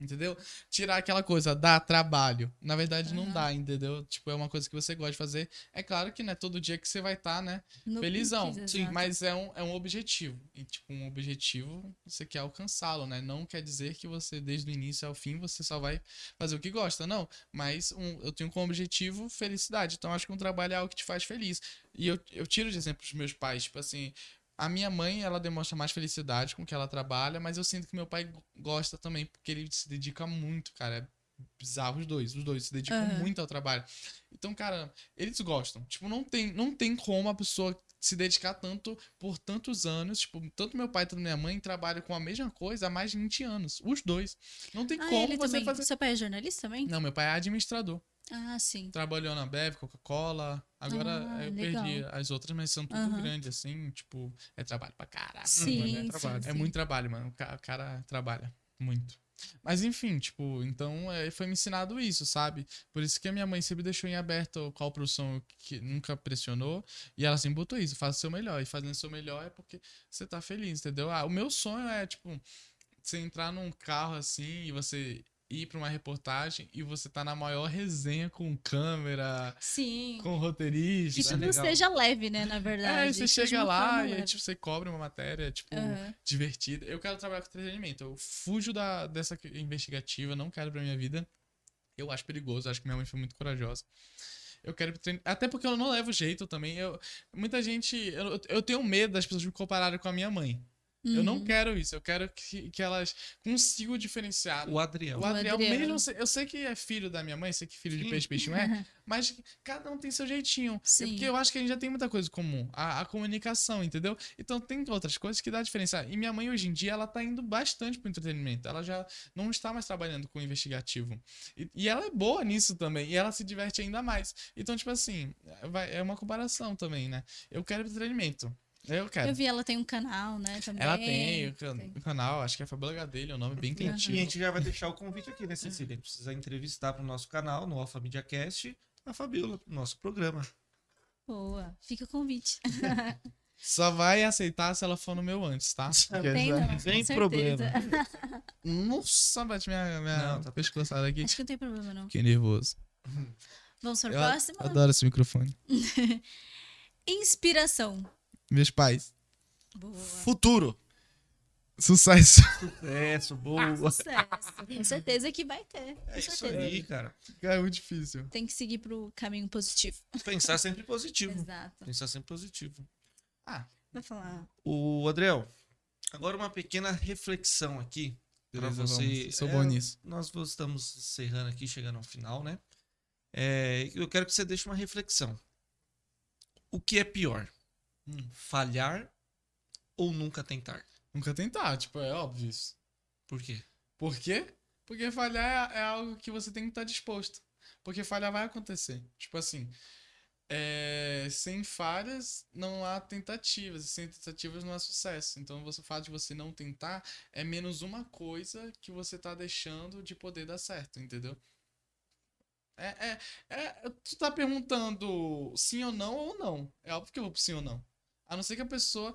Entendeu? Tirar aquela coisa, dá trabalho. Na verdade, não dá, entendeu? Tipo, é uma coisa que você gosta de fazer. É claro que não é todo dia que você vai estar, né? No felizão. Sim, mas é um objetivo. E, tipo, um objetivo, você quer alcançá-lo, né? Não quer dizer que você, desde o início ao fim, você só vai fazer o que gosta, não. Mas eu tenho como objetivo felicidade. Então, acho que um trabalho é algo que te faz feliz. E eu tiro de exemplo dos meus pais, tipo assim... A minha mãe, ela demonstra mais felicidade com o que ela trabalha, mas eu sinto que meu pai gosta também, porque ele se dedica muito, cara. É bizarro os dois se dedicam muito ao trabalho. Então, cara, eles gostam. Tipo, não tem como a pessoa se dedicar tanto por tantos anos. Tipo, tanto meu pai quanto minha mãe trabalham com a mesma coisa há mais de 20 anos. Os dois. Não tem como ele você também... fazer... Seu pai é jornalista também? Não, meu pai é administrador. Ah, sim. Trabalhou na Ambev, Coca-Cola. Agora eu perdi as outras, mas são tudo grande, assim. Tipo, é trabalho pra caralho. Sim, né? É muito trabalho, mano. O cara trabalha muito. Mas enfim, tipo, então foi me ensinado isso, sabe? Por isso que a minha mãe sempre deixou em aberto qual profissão que nunca pressionou. E ela sempre botou isso, faça o seu melhor. E fazendo o seu melhor é porque você tá feliz, entendeu? Ah, o meu sonho é, tipo, você entrar num carro assim e você... ir pra uma reportagem e você tá na maior resenha com câmera, sim, com roteirista. Que tudo seja leve, né, na verdade. Você chega lá e aí, tipo, você cobre uma matéria, tipo, divertida. Eu quero trabalhar com entretenimento. Eu fujo dessa investigativa, não quero pra minha vida. Eu acho perigoso, acho que minha mãe foi muito corajosa. Eu quero treinar. Até porque eu não levo jeito também. Muita gente... Eu tenho medo das pessoas me compararem com a minha mãe. Eu não quero isso, eu quero que elas consigam diferenciar o Adriel. Mesmo, eu sei que é filho da minha mãe, sei que filho de peixe não é, mas cada um tem seu jeitinho. Sim. Porque eu acho que a gente já tem muita coisa em comum, a comunicação, entendeu? Então tem outras coisas que dá a diferença. E minha mãe hoje em dia, ela tá indo bastante pro entretenimento, ela já não está mais trabalhando com o investigativo. E ela é boa nisso também, e ela se diverte ainda mais. Então, tipo assim, é uma comparação também, né? Eu quero entretenimento. Eu vi, ela tem um canal, né, também. Ela tem o canal, acho que é a Fabiola Gadelha, o nome bem criativo. E a gente já vai deixar o convite aqui, né, Cecília? A gente precisa entrevistar pro nosso canal, no AlphaMidiaCast, a Fabiola, pro nosso programa. Boa, fica o convite. Só vai aceitar se ela for no meu antes, tá? Não tem problema. Nossa, bate minha tá pescoçada aqui. Acho que não tem problema, não. Fiquei nervoso. Vamos para o próximo? Adoro esse microfone. Inspiração. Meus pais. Boa. Futuro. Sucesso, boa. Sucesso. Tenho certeza que vai ter. É isso aí, cara. É muito difícil. Tem que seguir pro caminho positivo. Pensar sempre positivo. Exato. Pensar sempre positivo. Vai falar. O Adriel, agora uma pequena reflexão aqui. Pra você. Sou bom nisso. Nós estamos encerrando aqui, chegando ao final, né? Eu quero que você deixe uma reflexão. O que é pior? Falhar ou nunca tentar? Nunca tentar, tipo, é óbvio isso. Por quê? Porque falhar é algo que você tem que estar disposto. Porque falha vai acontecer. Tipo assim, sem falhas não há tentativas, e sem tentativas não há sucesso. Então o fato de você não tentar é menos uma coisa que você tá deixando de poder dar certo, entendeu? Tu tá perguntando sim ou não. É óbvio que eu vou pro sim ou não. A não ser que a pessoa...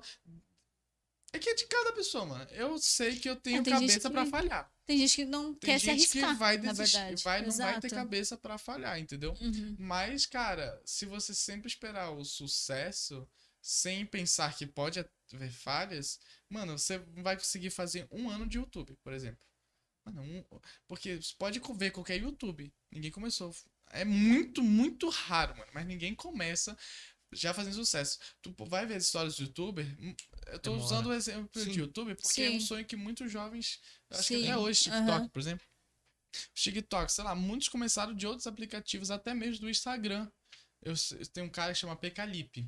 É que é de cada pessoa, mano. Eu sei que eu tenho cabeça pra falhar. Tem gente que não quer se arriscar, na verdade. Tem gente que vai desistir, não vai ter cabeça pra falhar, entendeu? Uhum. Mas, cara, se você sempre esperar o sucesso, sem pensar que pode haver falhas, mano, você vai conseguir fazer um ano de YouTube, por exemplo. Mano, porque você pode ver qualquer YouTube. Ninguém começou. É muito, muito raro, mano. Mas ninguém começa já fazendo sucesso. Tu vai ver histórias do youtuber... Eu tô usando o exemplo de YouTube porque é um sonho que muitos jovens... Acho que até hoje, TikTok, por exemplo. TikTok, sei lá, muitos começaram de outros aplicativos, até mesmo do Instagram. Eu tenho um cara que chama Pecalipe.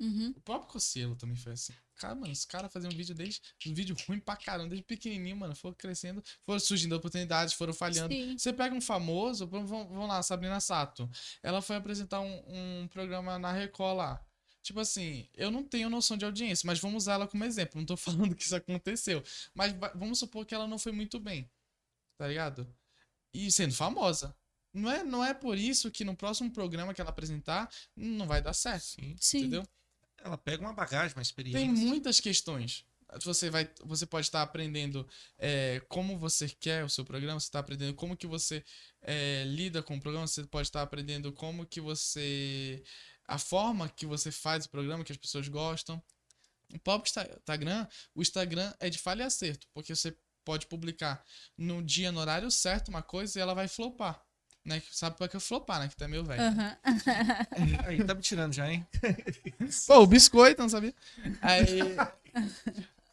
Uhum. O próprio Cosselo também foi assim. Cara, mano, os caras faziam um vídeo ruim pra caramba, desde pequenininho, mano. Foram crescendo, foram surgindo oportunidades, foram falhando. Sim. Você pega um famoso, vamos lá, Sabrina Sato. Ela foi apresentar um programa na Record lá. Tipo assim, eu não tenho noção de audiência, mas vamos usar ela como exemplo. Não tô falando que isso aconteceu. Mas vamos supor que ela não foi muito bem, tá ligado? E sendo famosa. Não é por isso que no próximo programa que ela apresentar, não vai dar certo, entendeu? Ela pega uma bagagem, uma experiência. Tem muitas questões. Você pode estar aprendendo como você quer o seu programa, você está aprendendo como que você lida com o programa, você pode estar aprendendo como que você... A forma que você faz o programa, que as pessoas gostam. O próprio Instagram, é de falha e acerto, porque você pode publicar no dia, no horário certo, uma coisa, e ela vai flopar. Né? Sabe pra que eu flopar, né? Que tá meio velho. Uhum. Né? Aí tá me tirando já, hein? Pô, o biscoito, não sabia?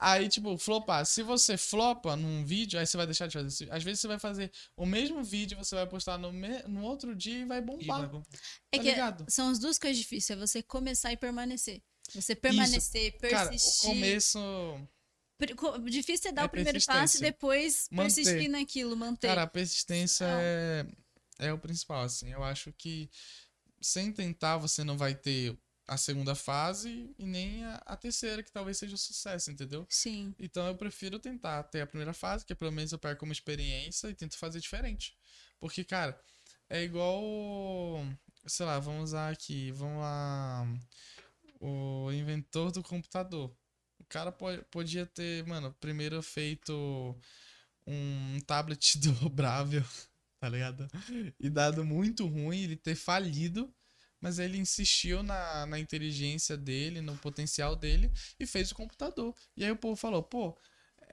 Aí, tipo, flopar. Se você flopa num vídeo, aí você vai deixar de fazer isso. Às vezes você vai fazer o mesmo vídeo, você vai postar no outro dia e vai bombar. Tá ligado? São as duas coisas difíceis. É você começar e permanecer. Você permanecer, persistir. Cara, o começo... Difícil é dar o primeiro passo e depois persistir naquilo, manter. Cara, a persistência é o principal, assim. Eu acho que sem tentar você não vai ter a segunda fase e nem a terceira, que talvez seja o sucesso, entendeu? Sim. Então eu prefiro tentar ter a primeira fase, que pelo menos eu perco uma experiência e tento fazer diferente. Porque, cara, é igual, sei lá, vamos lá, o inventor do computador. O cara podia ter, mano, primeiro feito um tablet dobrável, tá ligado? E dado muito ruim, ele ter falido, mas ele insistiu na inteligência dele, no potencial dele, e fez o computador. E aí o povo falou, pô,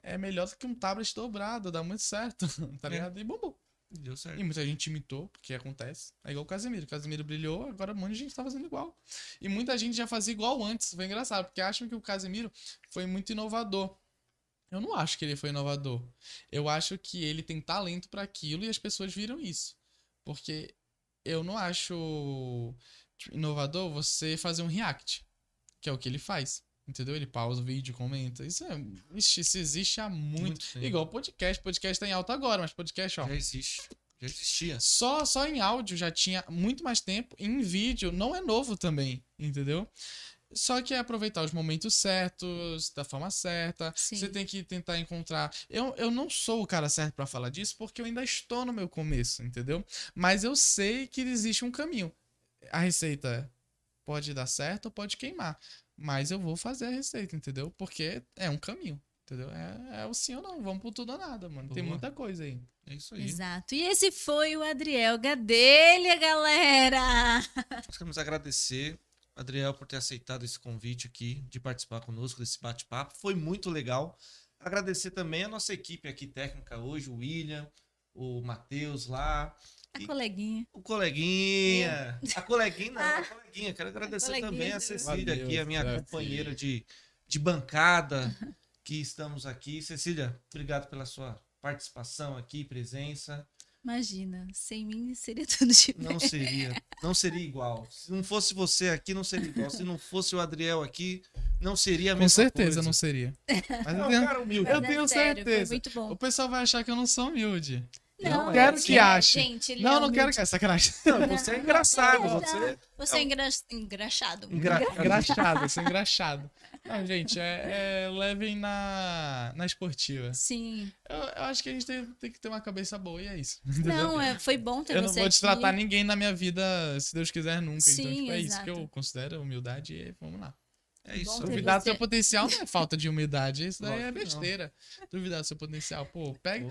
é melhor do que um tablet dobrado, dá muito certo, tá ligado? E bombou. Deu certo. E muita gente imitou, porque acontece. É igual o Casemiro. O Casemiro brilhou, agora um monte de gente tá fazendo igual. E muita gente já fazia igual antes. Foi engraçado, porque acham que o Casemiro foi muito inovador. Eu não acho que ele foi inovador. Eu acho que ele tem talento pra aquilo e as pessoas viram isso. Porque eu não acho inovador você fazer um react, que é o que ele faz. Entendeu? Ele pausa o vídeo, comenta. Isso existe há muito tempo. Igual podcast. Podcast tá em alta agora, mas podcast, ó. Já existe. Já existia. Só em áudio já tinha muito mais tempo. E em vídeo não é novo também, entendeu? Só que é aproveitar os momentos certos, da forma certa. Sim. Você tem que tentar encontrar... Eu não sou o cara certo pra falar disso, porque eu ainda estou no meu começo, entendeu? Mas eu sei que existe um caminho. A receita pode dar certo ou pode queimar. Mas eu vou fazer a receita, entendeu? Porque é um caminho, entendeu? É o sim ou não, vamos por tudo ou nada, mano. Boa. Tem muita coisa aí. É isso aí. Exato. E esse foi o Adriel Gadelha, galera! Nós queremos agradecer, Adriel, por ter aceitado esse convite aqui, de participar conosco desse bate-papo. Foi muito legal. Agradecer também a nossa equipe aqui técnica hoje, o William, o Matheus lá. O coleguinha. A coleguinha, não, a coleguinha. Quero agradecer também a Cecília aqui, a minha companheira de bancada que estamos aqui. Cecília, obrigado pela sua participação aqui, presença. Imagina, sem mim seria tudo diferente. Não seria igual. Se não fosse você aqui, não seria igual. Se não fosse o Adriel aqui, não seria a mesma coisa. Com certeza não seria. Mas eu tenho certeza. Foi muito bom. O pessoal vai achar que eu não sou humilde. Não quero que ache. Gente, não quero que ache. Sacanagem. Não, você é engraçado. Você é engraxado. Você é engraxado. Não, gente, levem na esportiva. Sim. Eu acho que a gente tem que ter uma cabeça boa e é isso. Não, foi bom ter você aqui. Eu não vou destratar ninguém na minha vida, se Deus quiser, nunca. Sim, então, tipo, é isso que eu considero humildade e vamos lá. É isso. Duvidar do seu potencial não é falta de humildade. Isso daí é besteira. Duvidar do seu potencial. Pô, pega...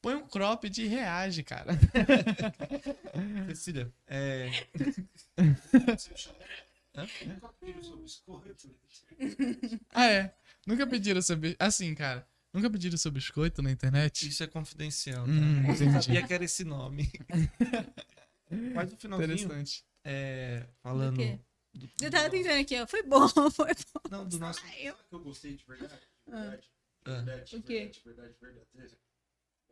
Põe um cropped e reage, cara. Cecília, Ah, é? Nunca pediram seu biscoito... Assim, cara. Nunca pediram seu biscoito na internet? Isso é confidencial, tá? Entendi. Sabia que era esse nome. Mas no finalzinho... Interessante. Falando... Eu tava tentando aqui, ó. Foi bom. Não, do nosso... Eu gostei de verdade. Verdade.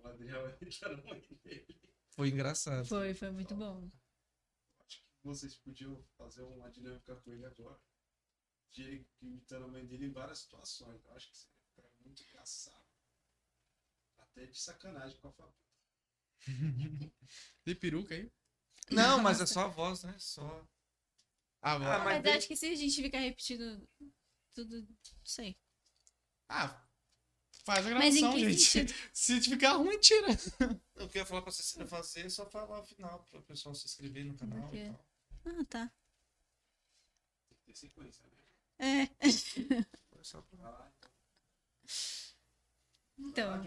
O Adriel era muito dele. Foi engraçado. Foi muito bom. Acho que vocês podiam fazer uma dinâmica com ele agora. De ele imitando a mãe dele em várias situações. Eu acho que seria muito engraçado. Até de sacanagem com a Fabiola. Tem peruca aí? Não, mas é só a voz, né? Só. A voz. Na verdade, que se a gente ficar repetindo tudo, não sei. Faz a gravação, gente. Se ficar ruim, tira. Eu queria falar pra Cecília fazer, só falar o final, pra o pessoal se inscrever no canal e tal. Tá. Tem que ter sequência, né? Foi só pra lá. Então.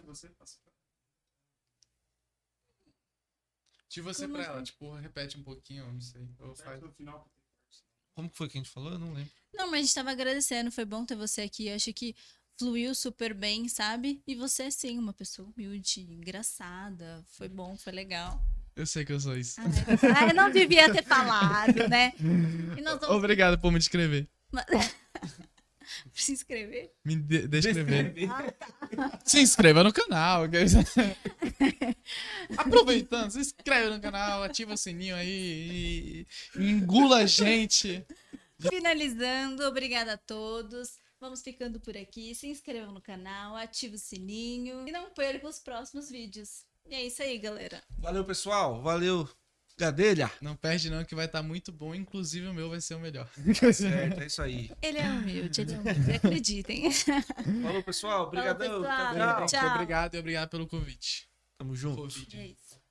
De você pra ela, tipo, repete um pouquinho, não sei. Repete o final. Como que foi que a gente falou? Eu não lembro. Não, mas a gente tava agradecendo, foi bom ter você aqui. Eu acho que fluiu super bem, sabe? E você, sim, uma pessoa humilde, engraçada. Foi bom, foi legal. Eu sei que eu sou isso. Eu não devia ter falado, né? E nós vamos... Obrigado por me descrever. Se inscrever? Me descrever. Se inscreva no canal. Aproveitando, se inscreve no canal, ativa o sininho aí e engula a gente. Finalizando, obrigada a todos. Vamos ficando por aqui, se inscrevam no canal, ative o sininho e não percam os próximos vídeos. E é isso aí, galera. Valeu, pessoal. Valeu, Gadelha. Não perde não, que vai estar muito bom. Inclusive o meu vai ser o melhor. Tá certo, é isso aí. Ele é humilde. Acreditem. Falou, pessoal. Obrigadão. Tchau. Obrigado pelo convite. Tamo junto. É isso.